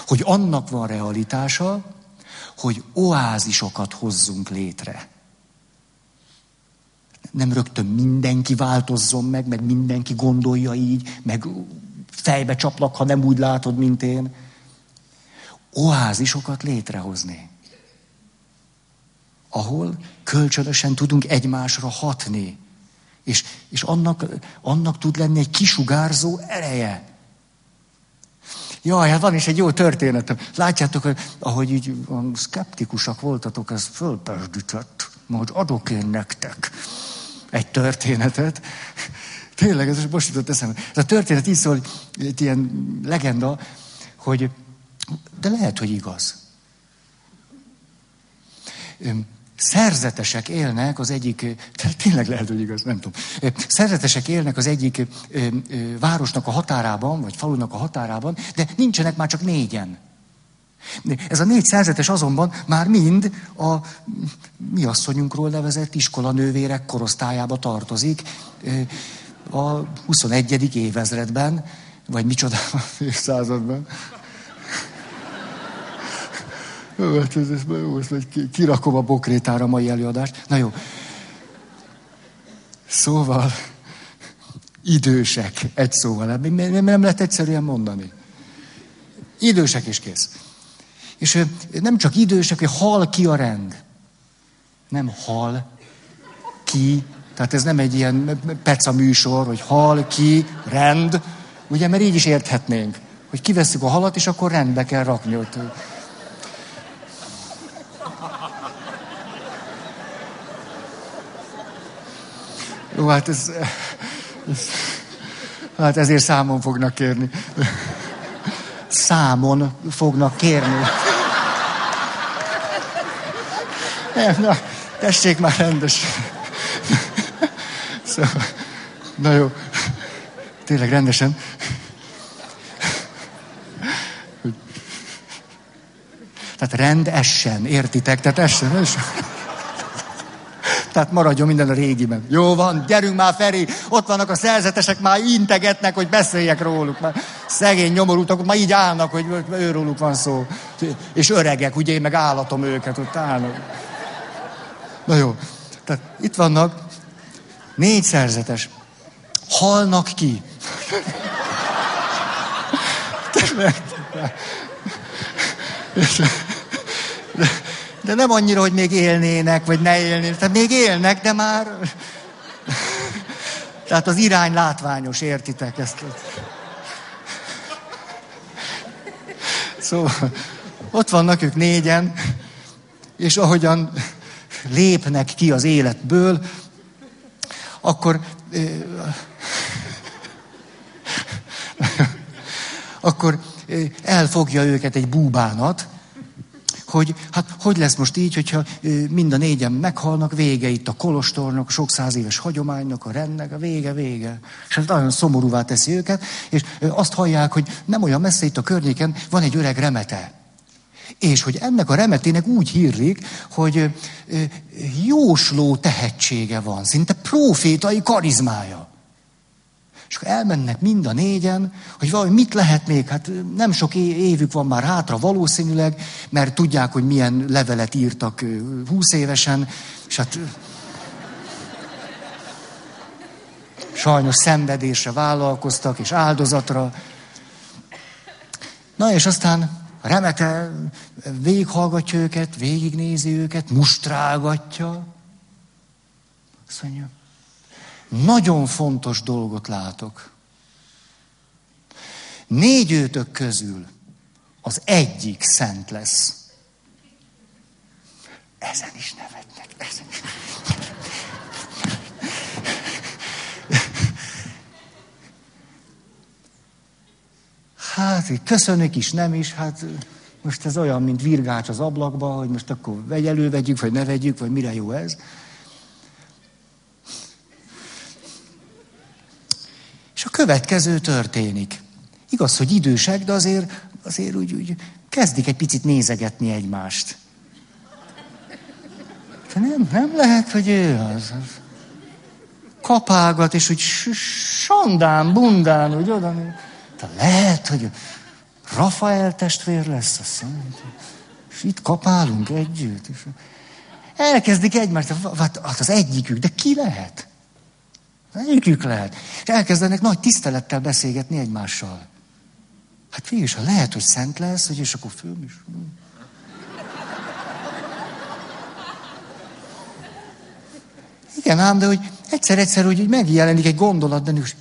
hogy annak van realitása, hogy oázisokat hozzunk létre. Nem rögtön mindenki változzon meg mindenki gondolja így, meg fejbe csaplak, ha nem úgy látod, mint én. Oázisokat létrehozni. Ahol kölcsönösen tudunk egymásra hatni. És annak tud lenni egy kisugárzó ereje. Jaj, hát van is egy jó történetem. Látjátok, ahogy így szkeptikusak voltatok, ez fölpesdített, hogy adok én nektek egy történetet. Tényleg, ez most jutott eszembe. Ez a történet így szól, egy ilyen legenda, hogy de lehet, hogy igaz. szerzetesek élnek az egyik, tényleg lehet, hogy igaz, nem tudom, szerzetesek élnek az egyik városnak a határában, vagy falunak a határában, de nincsenek már csak 4-en. Ez a 4 szerzetes azonban már mind a mi asszonyunkról nevezett iskolanővérek korosztályába tartozik a 21. évezredben, vagy micsoda évszázadban. Kirakom a bokrétára a mai előadást. Na jó. Szóval, idősek, egy szóval, nem lehet egyszerűen mondani. Idősek is kész. És nem csak idősek, hogy hal ki a rend. Nem hal ki, tehát ez nem egy ilyen peca műsor, hogy hal ki, rend. Ugye, mert így is érthetnénk, hogy kivesszük a halat, és akkor rendbe kell rakni ott. Ó, hát hát ezért számon fognak kérni. Számon fognak kérni. Na, tessék már rendes. Szóval, na jó. Tényleg rendesen. Tehát rendessen, értitek? Tehát essen. Tehát maradjon minden a régiben. Jó van, gyerünk már, Feri, ott vannak a szerzetesek, már integetnek, hogy beszéljek róluk. Már szegény nyomorultak, már így állnak, hogy őróluk van szó. És öregek, ugye én meg állatom őket, ott állnak. Na jó, tehát itt vannak 4 szerzetes. Halnak ki. De nem annyira, hogy még élnének, vagy ne élnének. Tehát még élnek, de már... Tehát az irány látványos, értitek ezt? Szóval ott vannak ők 4-en, és ahogyan lépnek ki az életből, akkor... akkor elfogja őket egy búbánat, hogy hát hogy lesz most így, hogyha mind a 4-en meghalnak, vége itt a kolostornak, sok száz éves hagyománynak, a rendnek, a vége. És ez nagyon szomorúvá teszi őket, és azt hallják, hogy nem olyan messze itt a környéken van egy öreg remete. És hogy ennek a remetének úgy hírlik, hogy jósló tehetsége van, szinte profétai karizmája. És akkor elmennek mind a 4-en, hogy valahogy mit lehet még, hát nem sok évük van már hátra valószínűleg, mert tudják, hogy milyen levelet írtak 20 évesen, és hát sajnos szenvedésre vállalkoztak, és áldozatra. Na és aztán a remete végighallgatja őket, végignézi őket, mustrálgatja. Azt mondja, nagyon fontos dolgot látok. 4 őtök közül az egyik szent lesz. Ezen is nevetnek. Hát, köszönök is, nem is, hát most ez olyan, mint virgács az ablakba, hogy most akkor elővegyük, vagy ne vegyük, vagy mire jó ez. És a következő történik. Igaz, hogy idősek, de azért úgy kezdik egy picit nézegetni egymást. De nem lehet, hogy ő az. Kapálgat, és úgy sandán, bundán, úgy oda. De lehet, hogy Rafael testvér lesz, azt hiszem. És itt kapálunk együtt. És elkezdik egymást, hát az egyikük, de ki lehet? Egyikük lehet. És elkezdenek nagy tisztelettel beszélgetni egymással. Hát végül is, ha lehet, hogy szent lesz, hogy és akkor fölm is. Igen ám, de hogy egyszer-egyszer úgy megjelenik egy gondolat, de nős.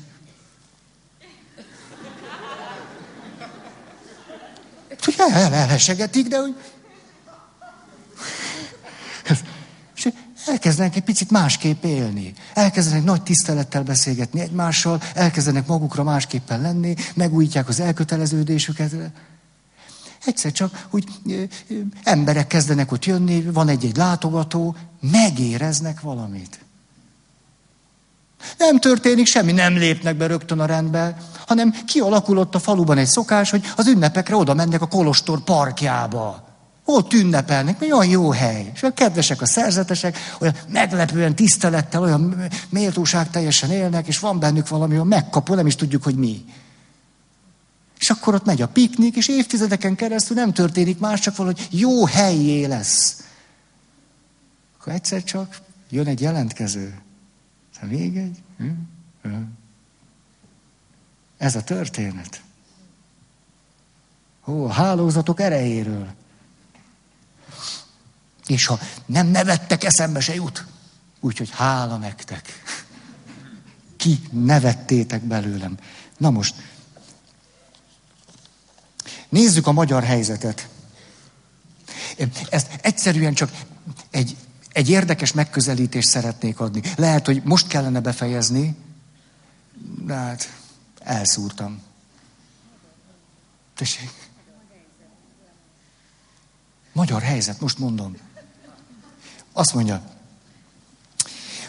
Hogy elhesegetik, de hogy... Elkezdenek egy picit másképp élni. Elkezdenek nagy tisztelettel beszélgetni egymással, elkezdenek magukra másképpen lenni, megújítják az elköteleződésüket. Egyszer csak úgy emberek kezdenek ott jönni, van egy-egy látogató, megéreznek valamit. Nem történik semmi, nem lépnek be rögtön a rendbe, hanem kialakul ott a faluban egy szokás, hogy az ünnepekre oda mennek a kolostor parkjába. Ott ünnepelnek, mert olyan jó hely. És olyan kedvesek a szerzetesek, olyan meglepően tisztelettel, olyan méltóság teljesen élnek, és van bennük valami, olyan megkapó, nem is tudjuk, hogy mi. És akkor ott megy a piknik, és évtizedeken keresztül nem történik más, csak valahogy jó helyé lesz. Akkor egyszer csak jön egy jelentkező. Még egy? Ez a történet. Ó, a hálózatok erejéről. És ha nem nevettek, eszembe se jut. Úgyhogy hála nektek. Ki nevettétek belőlem. Na most, nézzük a magyar helyzetet. Ezt egyszerűen csak egy érdekes megközelítést szeretnék adni. Lehet, hogy most kellene befejezni, de hát elszúrtam. Tessék. Magyar helyzet, most mondom. Azt mondja,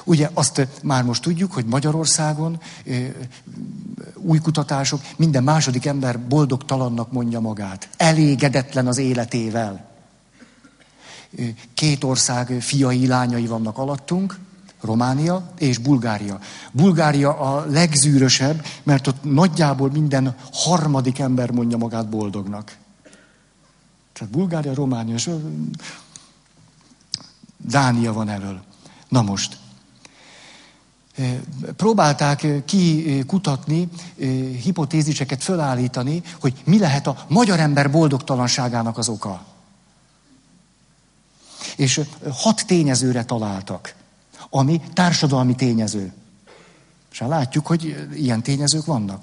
ugye azt már most tudjuk, hogy Magyarországon új kutatások, minden második ember boldogtalannak mondja magát. Elégedetlen az életével. 2 ország fiai, lányai vannak alattunk, Románia és Bulgária. Bulgária a legzűrösebb, mert ott nagyjából minden harmadik ember mondja magát boldognak. Tehát Bulgária, Románia és Dánia van elől. Na most, próbálták kikutatni, hipotéziseket fölállítani, hogy mi lehet a magyar ember boldogtalanságának az oka. És 6 tényezőre találtak, ami társadalmi tényező. És látjuk, hogy ilyen tényezők vannak.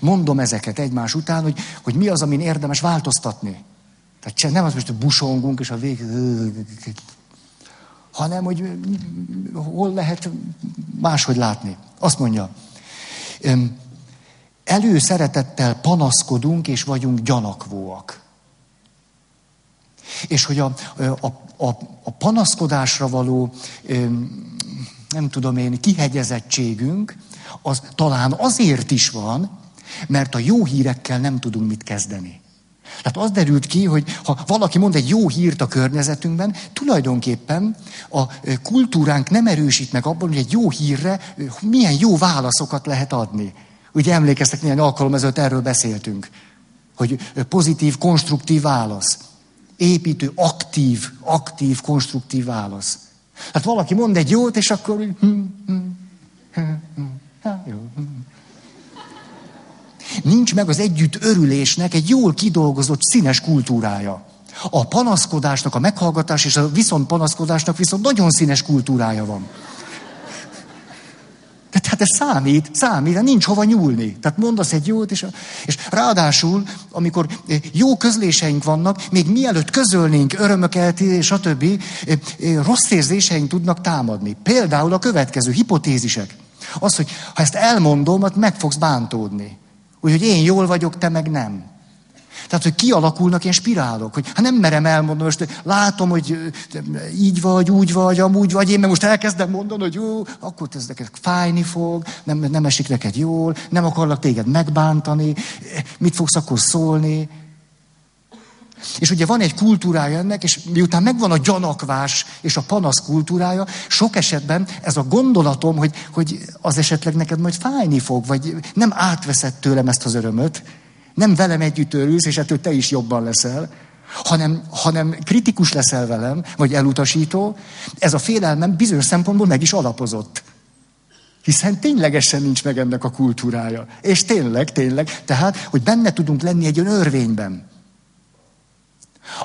Mondom ezeket egymás után, hogy mi az, amin érdemes változtatni. Tehát nem az most, hogy busongunk, és a vég... hanem, hogy hol lehet máshogy látni. Azt mondja, előszeretettel panaszkodunk, és vagyunk gyanakvóak. És hogy a panaszkodásra való, nem tudom én, kihegyezettségünk, az talán azért is van, mert a jó hírekkel nem tudunk mit kezdeni. Tehát az derült ki, hogy ha valaki mond egy jó hírt a környezetünkben, tulajdonképpen a kultúránk nem erősít meg abban, hogy egy jó hírre milyen jó válaszokat lehet adni. Ugye emlékeztek, néhány alkalom ezelőtt erről beszéltünk, hogy pozitív, konstruktív válasz. Építő, aktív, konstruktív válasz. Hát valaki mond egy jót, és akkor... Nincs meg az együtt örülésnek egy jól kidolgozott színes kultúrája. A panaszkodásnak, a meghallgatás és a viszont-panaszkodásnak viszont nagyon színes kultúrája van. Tehát ez számít, de nincs hova nyúlni. Tehát mondasz egy jót, és ráadásul, amikor jó közléseink vannak, még mielőtt közölnénk örömöket, stb., rossz érzéseink tudnak támadni. Például a következő hipotézisek. Az, hogy ha ezt elmondom, hát meg fogsz bántódni. Úgyhogy én jól vagyok, te meg nem. Tehát, hogy kialakulnak ilyen spirálok, hogy hát nem merem elmondani, most látom, hogy így vagy, úgy vagy, amúgy vagy, én meg most elkezdem mondani, hogy jó, akkor ez neked fájni fog, nem esik neked jól, nem akarlak téged megbántani, mit fogsz akkor szólni. És ugye van egy kultúrája ennek, és miután megvan a gyanakvás és a panasz kultúrája, sok esetben ez a gondolatom, hogy az esetleg neked majd fájni fog, vagy nem átveszed tőlem ezt az örömöt, nem velem együtt örülsz, és ettől te is jobban leszel, hanem kritikus leszel velem, vagy elutasító. Ez a félelmem bizonyos szempontból meg is alapozott. Hiszen ténylegesen nincs meg ennek a kultúrája. És tényleg, tehát, hogy benne tudunk lenni egy olyan örvényben,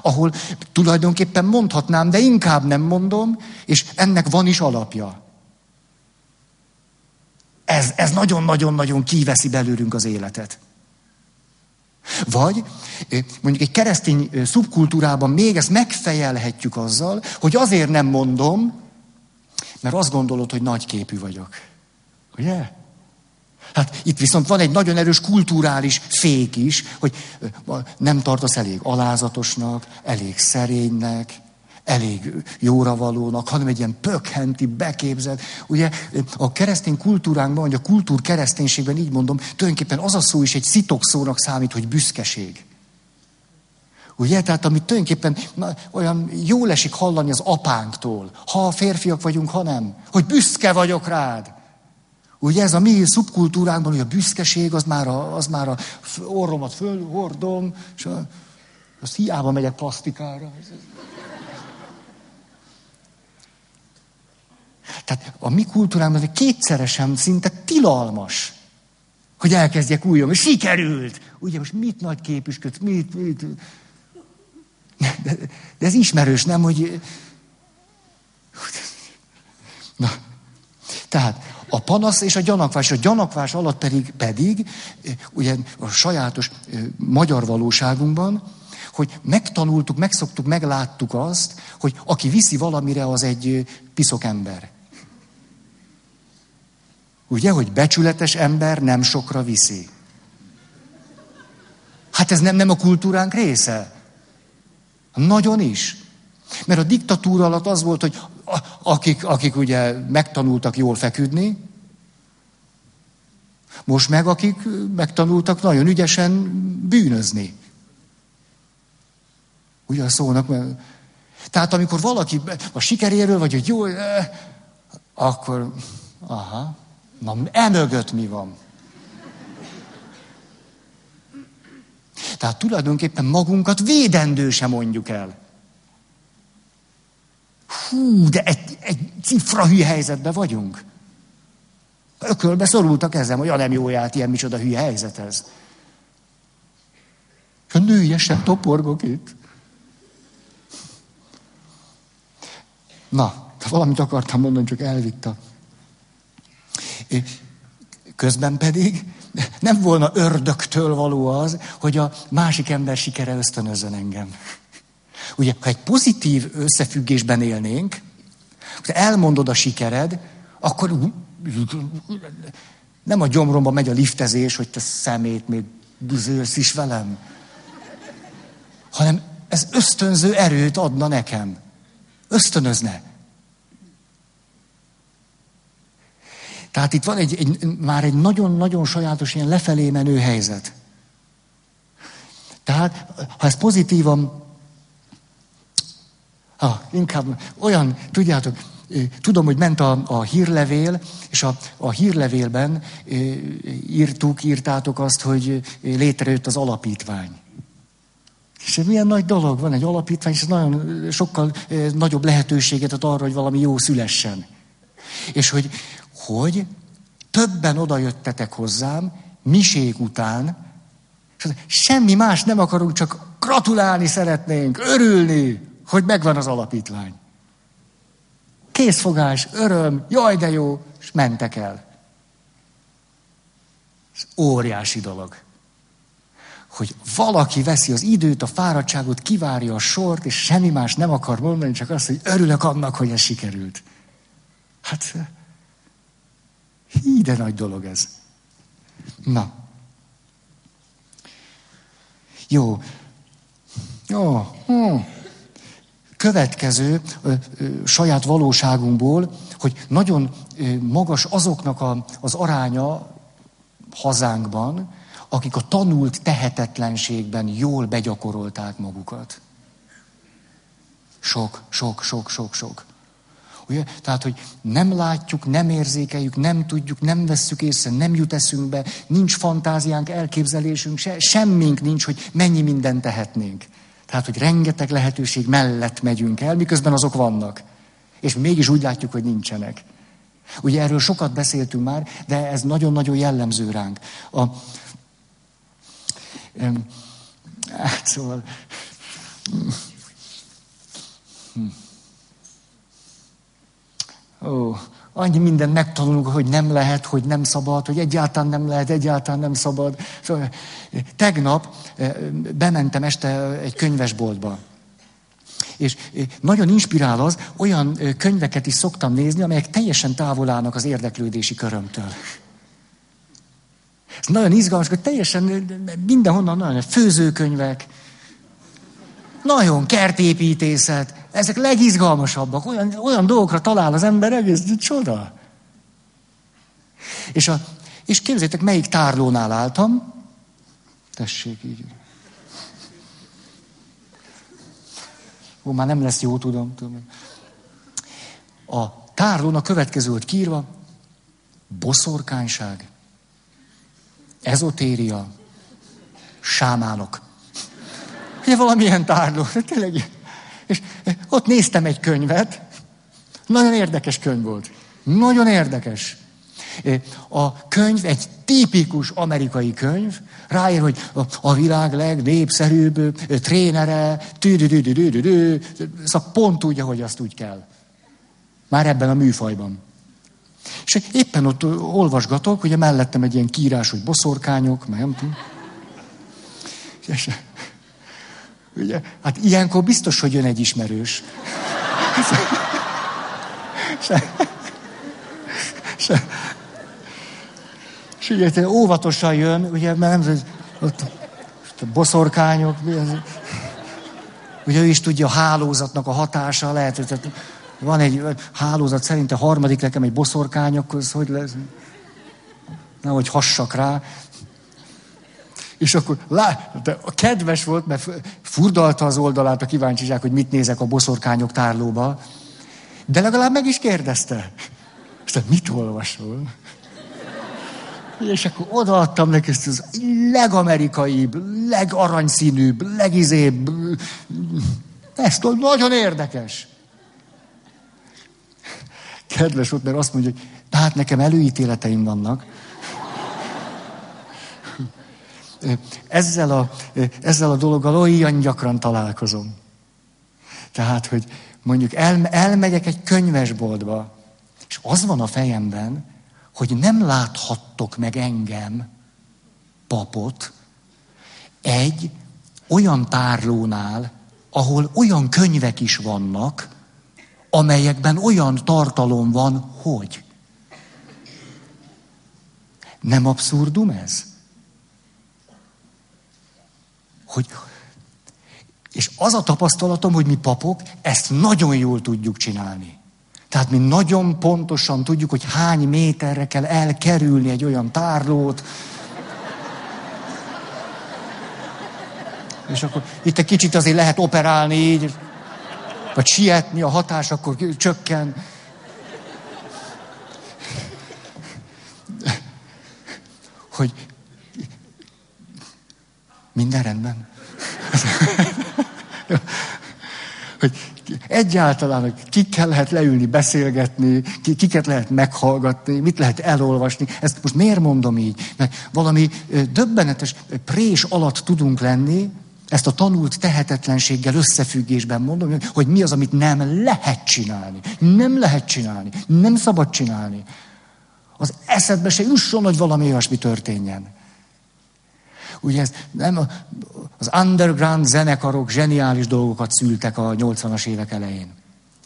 ahol tulajdonképpen mondhatnám, de inkább nem mondom, és ennek van is alapja. Ez nagyon-nagyon-nagyon kiveszi belőlünk az életet. Vagy mondjuk egy keresztény szubkultúrában még ezt megfejelhetjük azzal, hogy azért nem mondom, mert azt gondolod, hogy nagyképű vagyok. Ugye? Hát itt viszont van egy nagyon erős kulturális fék is, hogy nem tartasz elég alázatosnak, elég szerénynek, elég jóravalónak, hanem egy ilyen pökhenti, beképzelt. Ugye a keresztény kultúránkban, vagy a kultúrkereszténységben, így mondom, tulajdonképpen az a szó is egy szitokszónak számít, hogy büszkeség. Ugye? Tehát amit tulajdonképpen olyan jól esik hallani az apánktól, ha férfiak vagyunk, ha nem, hogy büszke vagyok rád. Ugye ez a mi szubkultúránkban, hogy a büszkeség, az már a orromat fölhordom, és azt hiába megyek plasztikára. Tehát a mi kultúránkban kétszeresen szinte tilalmas, hogy elkezdjek újra, és sikerült! Ugye most mit nagy képüsködsz, mit... De ez ismerős, nem, hogy... Na, tehát... A panasz és a gyanakvás alatt pedig ugye a sajátos magyar valóságunkban, hogy megtanultuk, megszoktuk, megláttuk azt, hogy aki viszi valamire, az egy piszok ember. Ugye, hogy becsületes ember nem sokra viszi. Hát ez nem a kultúránk része. Nagyon is. Mert a diktatúra alatt az volt, hogy akik ugye megtanultak jól feküdni, most meg akik megtanultak nagyon ügyesen bűnözni. Ugyan szólnak, mert... Tehát amikor valaki a sikeréről, vagy hogy jó, akkor, aha, na emögött mi van? Tehát tulajdonképpen magunkat védendő sem mondjuk el. Hú, de egy cifrahű helyzetben vagyunk. Ökölbe szorultak ezzel, hogy a nem jóját, ilyen micsoda hülye helyzet ez. A nőiesen toporgok itt. Na, valamit akartam mondani, csak elvitta. Közben pedig nem volna ördögtől való az, hogy a másik ember sikere ösztönözön engem. Ugye, ha egy pozitív összefüggésben élnénk, ha elmondod a sikered, akkor nem a gyomromba megy a liftezés, hogy te szemét még büzölsz is velem, hanem ez ösztönző erőt adna nekem. Ösztönözne. Tehát itt van már egy nagyon-nagyon sajátos ilyen lefelé menő helyzet. Tehát, ha ez pozitívan inkább olyan, tudjátok, tudom, hogy ment a hírlevél, és a hírlevélben írtátok azt, hogy létrejött az alapítvány. És milyen nagy dolog, van egy alapítvány, és ez nagyon sokkal nagyobb lehetőséget ad arra, hogy valami jó szülessen. És hogy többen odajöttetek hozzám, misék után, és semmi más nem akarunk, csak gratulálni szeretnénk, örülni, hogy megvan az alapítvány. Készfogás, öröm, jaj de jó, és mentek el. Ez óriási dolog. Hogy valaki veszi az időt, a fáradtságot, kivárja a sort, és semmi más nem akar mondani, csak azt, hogy örülök annak, hogy ez sikerült. Hát, hí, de nagy dolog ez. Na. Jó. Következő saját valóságunkból, hogy nagyon magas azoknak az aránya hazánkban, akik a tanult tehetetlenségben jól begyakorolták magukat. Sok. Ugye? Tehát, hogy nem látjuk, nem érzékeljük, nem tudjuk, nem vesszük észre, nem jut eszünkbe, nincs fantáziánk, elképzelésünk, semmink nincs, hogy mennyi mindent tehetnénk. Tehát, hogy rengeteg lehetőség mellett megyünk el, miközben azok vannak. És mégis úgy látjuk, hogy nincsenek. Ugye erről sokat beszéltünk már, de ez nagyon-nagyon jellemző ránk. Annyi mindent megtanulunk, hogy nem lehet, hogy nem szabad, hogy egyáltalán nem lehet, egyáltalán nem szabad. Szóval, tegnap bementem este egy könyvesboltba. És nagyon inspirál az, olyan könyveket is szoktam nézni, amelyek teljesen távol állnak az érdeklődési körömtől. Ez nagyon izgalmas, hogy teljesen mindenhonnan nagyon főzőkönyvek, nagyon kertépítészet, ezek legizgalmasabbak, olyan dolgokra talál az ember egész, csoda. És képzeljétek, melyik tárlónál álltam. Tessék így. Ó, már nem lesz jó, tudom. A tárlón a következő volt kiírva: boszorkányság, ezotéria, sámánok. Ugye valamilyen tárló, tényleg. És ott néztem egy könyvet, nagyon érdekes könyv volt. Nagyon érdekes. A könyv egy tipikus amerikai könyv, ráír, hogy a világ legnépszerűbb trénere, szóval pont tudja, hogy azt úgy kell. Már ebben a műfajban. És éppen ott olvasgatok, ugye mellettem egy ilyen kiírás, hogy boszorkányok, meg nem tudom. Ugye, hát ilyenkor biztos, hogy jön egy ismerős. És ugye óvatosan jön, ugye, mert nem, ott boszorkányok, ugye ő is tudja a hálózatnak a hatása, lehet, hogy van egy hálózat, szerint a harmadik nekem egy boszorkány, akkor ez hogy lesz? Na, hogy hassak rá. És akkor de kedves volt, mert furdalta az oldalát a kíváncsiság, hogy mit nézek a boszorkányok tárlóba, de legalább meg is kérdezte. Aztán mit olvasol? És akkor odaadtam neki ezt az legamerikaibb, legaranyszínűbb, legizébb. Ez nagyon érdekes. Kedves volt, mert azt mondja, hogy hát nekem előítéleteim vannak. Ezzel a dologgal olyan gyakran találkozom. Tehát, hogy mondjuk elmegyek egy könyvesboltba, és az van a fejemben, hogy nem láthattok meg engem, papot, egy olyan tárlónál, ahol olyan könyvek is vannak, amelyekben olyan tartalom van, hogy. Nem abszurdum ez? És az a tapasztalatom, hogy mi papok ezt nagyon jól tudjuk csinálni. Tehát mi nagyon pontosan tudjuk, hogy hány méterre kell elkerülni egy olyan tárlót. És akkor itt egy kicsit azért lehet operálni így, vagy sietni, a hatás akkor csökken. Hogy minden rendben. Hogy egyáltalán kikkel lehet leülni, beszélgetni, kiket lehet meghallgatni, mit lehet elolvasni. Ezt most miért mondom így? Mert valami döbbenetes prés alatt tudunk lenni, ezt a tanult tehetetlenséggel összefüggésben mondom, hogy mi az, amit nem lehet csinálni. Nem lehet csinálni, nem szabad csinálni. Az eszedbe se jusson, hogy valami olyasmi történjen. Ugye ez nem, az underground zenekarok zseniális dolgokat szültek a 80-as évek elején.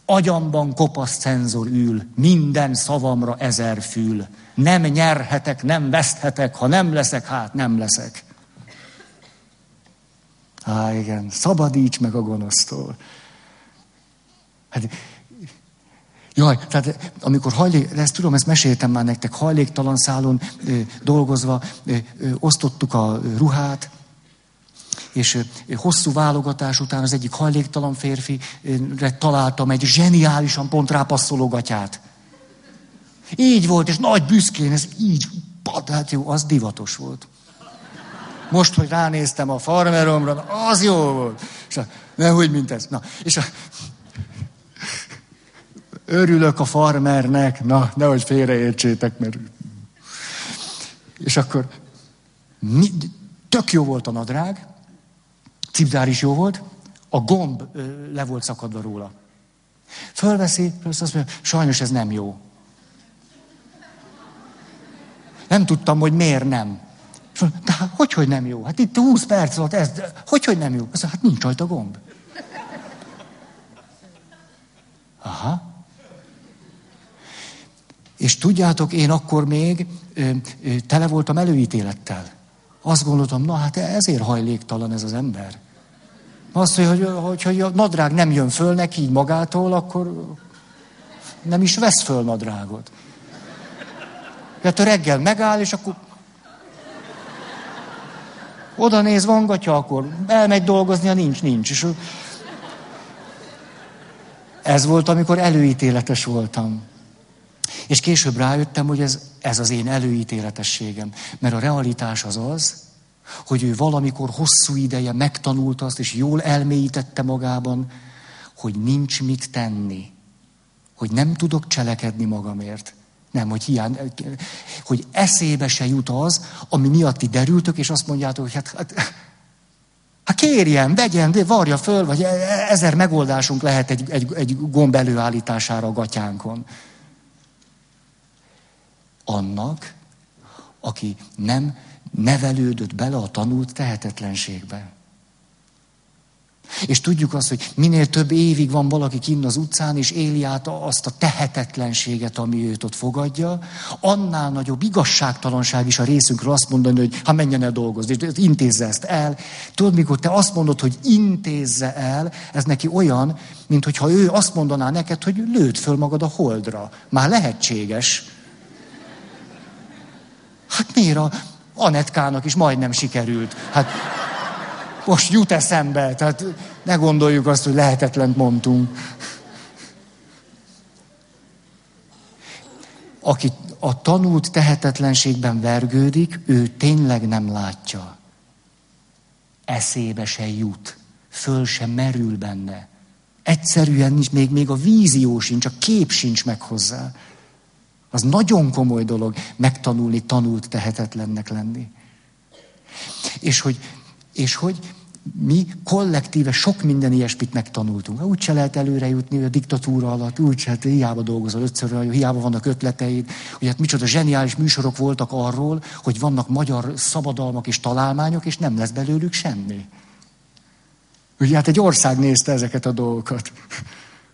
Agyamban kopasz cenzor ül, minden szavamra 1000 fül. Nem nyerhetek, nem veszthetek, ha nem leszek, hát nem leszek. Á, igen, szabadíts meg a gonosztól. Hát, jaj, tehát amikor ezt tudom, ezt meséltem már nektek, hajléktalan szálon dolgozva osztottuk a ruhát, és hosszú válogatás után az egyik hajléktalan férfire találtam egy zseniálisan pont rápasszoló gatyát. Így volt, és nagy büszkén, ez így, hát jó, az divatos volt. Most, hogy ránéztem a farmeromra, az jó volt. Nem úgy, mint ez. Na, és örülök a farmernek, na, nehogy félreértsétek, mert... És akkor tök jó volt a nadrág, cipzár is jó volt, a gomb le volt szakadva róla. Fölveszi, azt mondja, sajnos ez nem jó. Nem tudtam, hogy miért nem. És mondja, de hogy nem jó? Hát itt 20 perc volt, ez, hogy nem jó? Azt mondja, hát nincs rajta gomb. Aha. És tudjátok, én akkor még tele voltam előítélettel. Azt gondoltam, na hát ezért hajléktalan ez az ember. Azt, hogy a nadrág nem jön föl neki így magától, akkor nem is vesz föl nadrágot. Tehát reggel megáll, és akkor oda néz, van gatya, akkor elmegy dolgozni, ha nincs. És ez volt, amikor előítéletes voltam. És később rájöttem, hogy ez az én előítéletességem. Mert a realitás az az, hogy ő valamikor hosszú ideje megtanulta azt, és jól elmélyítette magában, hogy nincs mit tenni. Hogy nem tudok cselekedni magamért. Nem, hogy eszébe se jut az, ami miatt ti derültök, és azt mondjátok, hogy hát kérjen, vegyen, varja föl, vagy ezer megoldásunk lehet egy gomb előállítására a gatyánkon. Annak, aki nem nevelődött bele a tanult tehetetlenségbe. És tudjuk azt, hogy minél több évig van valaki kinn az utcán, és éli át azt a tehetetlenséget, ami őt ott fogadja, annál nagyobb igazságtalanság is a részünkről azt mondani, hogy ha menjen el dolgozni, intézze ezt el. Tudod, mikor te azt mondod, hogy intézze el, ez neki olyan, mintha ő azt mondaná neked, hogy lőd föl magad a holdra. Már lehetséges. Hát miért a Anetkának is majdnem sikerült. Hát most jut eszembe, tehát ne gondoljuk azt, hogy lehetetlent mondtunk. Aki a tanult tehetetlenségben vergődik, ő tényleg nem látja. Eszébe se jut, föl se merül benne. Egyszerűen nincs, még a vízió sincs, a kép sincs meg hozzá. Az nagyon komoly dolog megtanulni, tanult tehetetlennek lenni. És hogy mi kollektíve sok minden ilyesmit megtanultunk. Úgy se lehet előre jutni a diktatúra alatt, úgy se lehet, hiába dolgozol ötször, hiába vannak ötleteid. Ugye hát micsoda zseniális műsorok voltak arról, hogy vannak magyar szabadalmak és találmányok, és nem lesz belőlük semmi. Ugye hát egy ország nézte ezeket a dolgokat.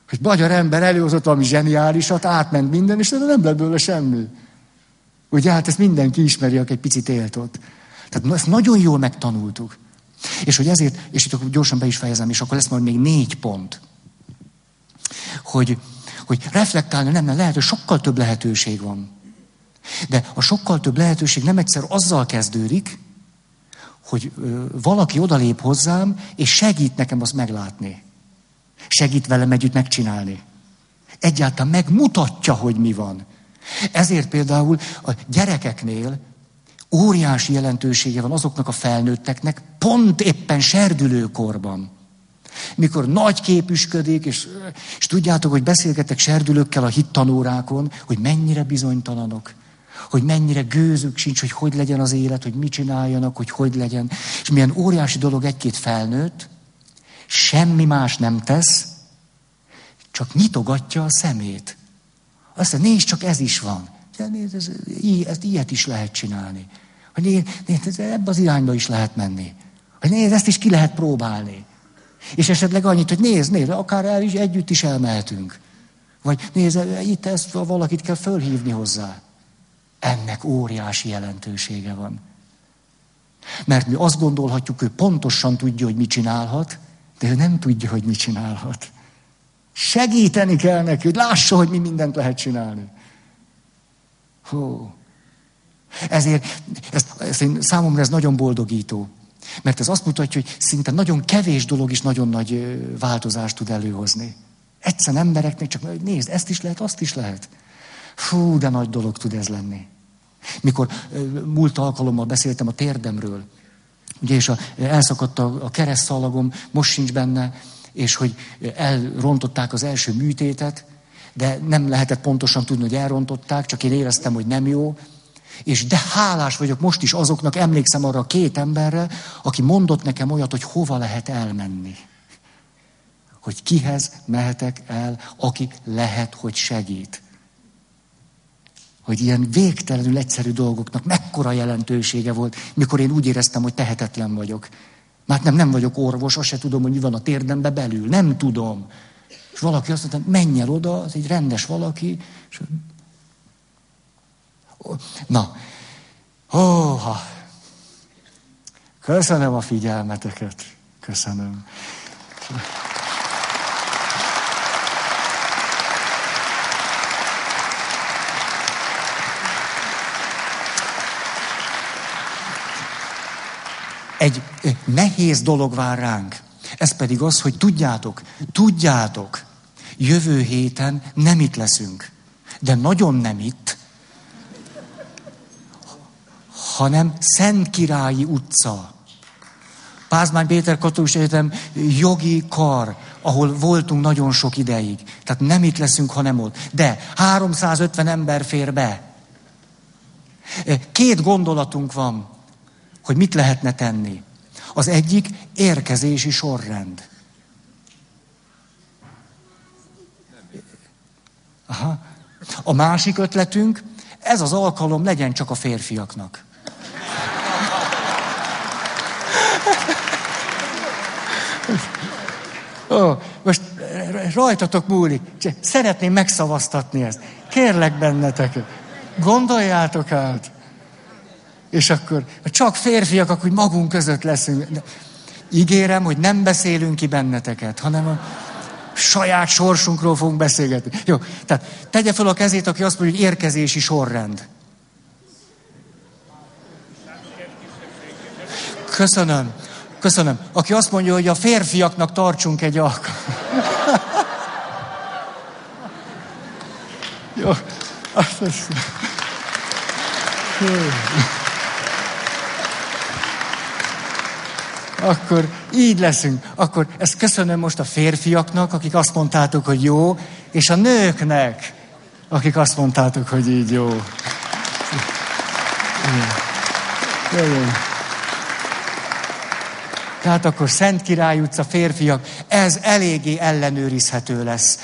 Hogy magyar ember előhozott valami zseniálisat, átment minden, és nem lett belőle semmi. Ugye hát ezt mindenki ismeri, aki egy picit élt ott. Tehát ezt nagyon jól megtanultuk. És hogy ezért, és itt akkor gyorsan be is fejezem, és akkor lesz majd még 4 pont. Hogy reflektálni nem lehet, hogy sokkal több lehetőség van. De a sokkal több lehetőség nem egyszer azzal kezdődik, hogy valaki odalép hozzám, és segít nekem azt meglátni. Segít velem együtt megcsinálni. Egyáltalán megmutatja, hogy mi van. Ezért például a gyerekeknél óriási jelentősége van azoknak a felnőtteknek, pont éppen serdülőkorban. Mikor nagy képüsködik, és tudjátok, hogy beszélgetek serdülőkkel a hittanórákon, hogy mennyire bizonytalanok, hogy mennyire gőzük sincs, hogy legyen az élet, hogy mit csináljanak, hogy legyen. És milyen óriási dolog egy-két felnőtt, semmi más nem tesz, csak nyitogatja a szemét. Azt mondja, nézd, csak ez is van. Ilyet is lehet csinálni. Hogy nézd, ebbe az irányba is lehet menni. Hogy nézd, ezt is ki lehet próbálni. És esetleg annyit, hogy nézd, akár együtt is elmehetünk. Vagy nézd, itt ezt valakit kell fölhívni hozzá. Ennek óriási jelentősége van. Mert mi azt gondolhatjuk, ő pontosan tudja, hogy mit csinálhat, de ő nem tudja, hogy mit csinálhat. Segíteni kell neki, hogy lássa, hogy mi mindent lehet csinálni. Hú. Ezért számomra ez nagyon boldogító. Mert ez azt mutatja, hogy szinte nagyon kevés dolog is nagyon nagy változást tud előhozni. Egyszerűen embereknek csak nézd, ezt is lehet, azt is lehet. Hú, de nagy dolog tud ez lenni. Mikor múlt alkalommal beszéltem a térdemről, ugye, és elszakadt a keresztszalagom, most sincs benne, és hogy elrontották az első műtétet, de nem lehetett pontosan tudni, hogy elrontották, csak én éreztem, hogy nem jó. És de hálás vagyok most is azoknak, emlékszem arra a 2 emberre, aki mondott nekem olyat, hogy hova lehet elmenni. Hogy kihez mehetek el, aki lehet, hogy segít. Hogy ilyen végtelenül egyszerű dolgoknak mekkora jelentősége volt, mikor én úgy éreztem, hogy tehetetlen vagyok. Már nem vagyok orvos, azt se tudom, hogy mi van a térdembe belül. Nem tudom. És valaki azt mondta, menj el oda, az egy rendes valaki, és Na, óha! Köszönöm a figyelmeteket. Köszönöm. Egy nehéz dolog vár ránk. Ez pedig az, hogy tudjátok, jövő héten nem itt leszünk. De nagyon nem itt, hanem Szentkirályi utca. Pázmány Péter Katolikus Egyetem jogi kar, ahol voltunk nagyon sok ideig. Tehát nem itt leszünk, hanem ott. De 350 ember fér be. 2 gondolatunk van, hogy mit lehetne tenni. Az egyik érkezési sorrend. Aha. A másik ötletünk, ez az alkalom legyen csak a férfiaknak. Ó, most rajtatok múlik. Szeretném megszavaztatni ezt. Kérlek benneteket. Gondoljátok át. És akkor csak férfiak, akkor magunk között leszünk. De ígérem, hogy nem beszélünk ki benneteket, hanem a saját sorsunkról fogunk beszélgetni. Jó, tehát tegye fel a kezét, aki azt mondja, hogy érkezési sorrend. Köszönöm. Aki azt mondja, hogy a férfiaknak tartsunk egy alkalmat. Jó, azt hiszem. Akkor így leszünk. Akkor ezt köszönöm most a férfiaknak, akik azt mondtátok, hogy jó, és a nőknek, akik azt mondtátok, hogy így jó. Tehát akkor Szentkirályi utca férfiak, ez eléggé ellenőrizhető lesz.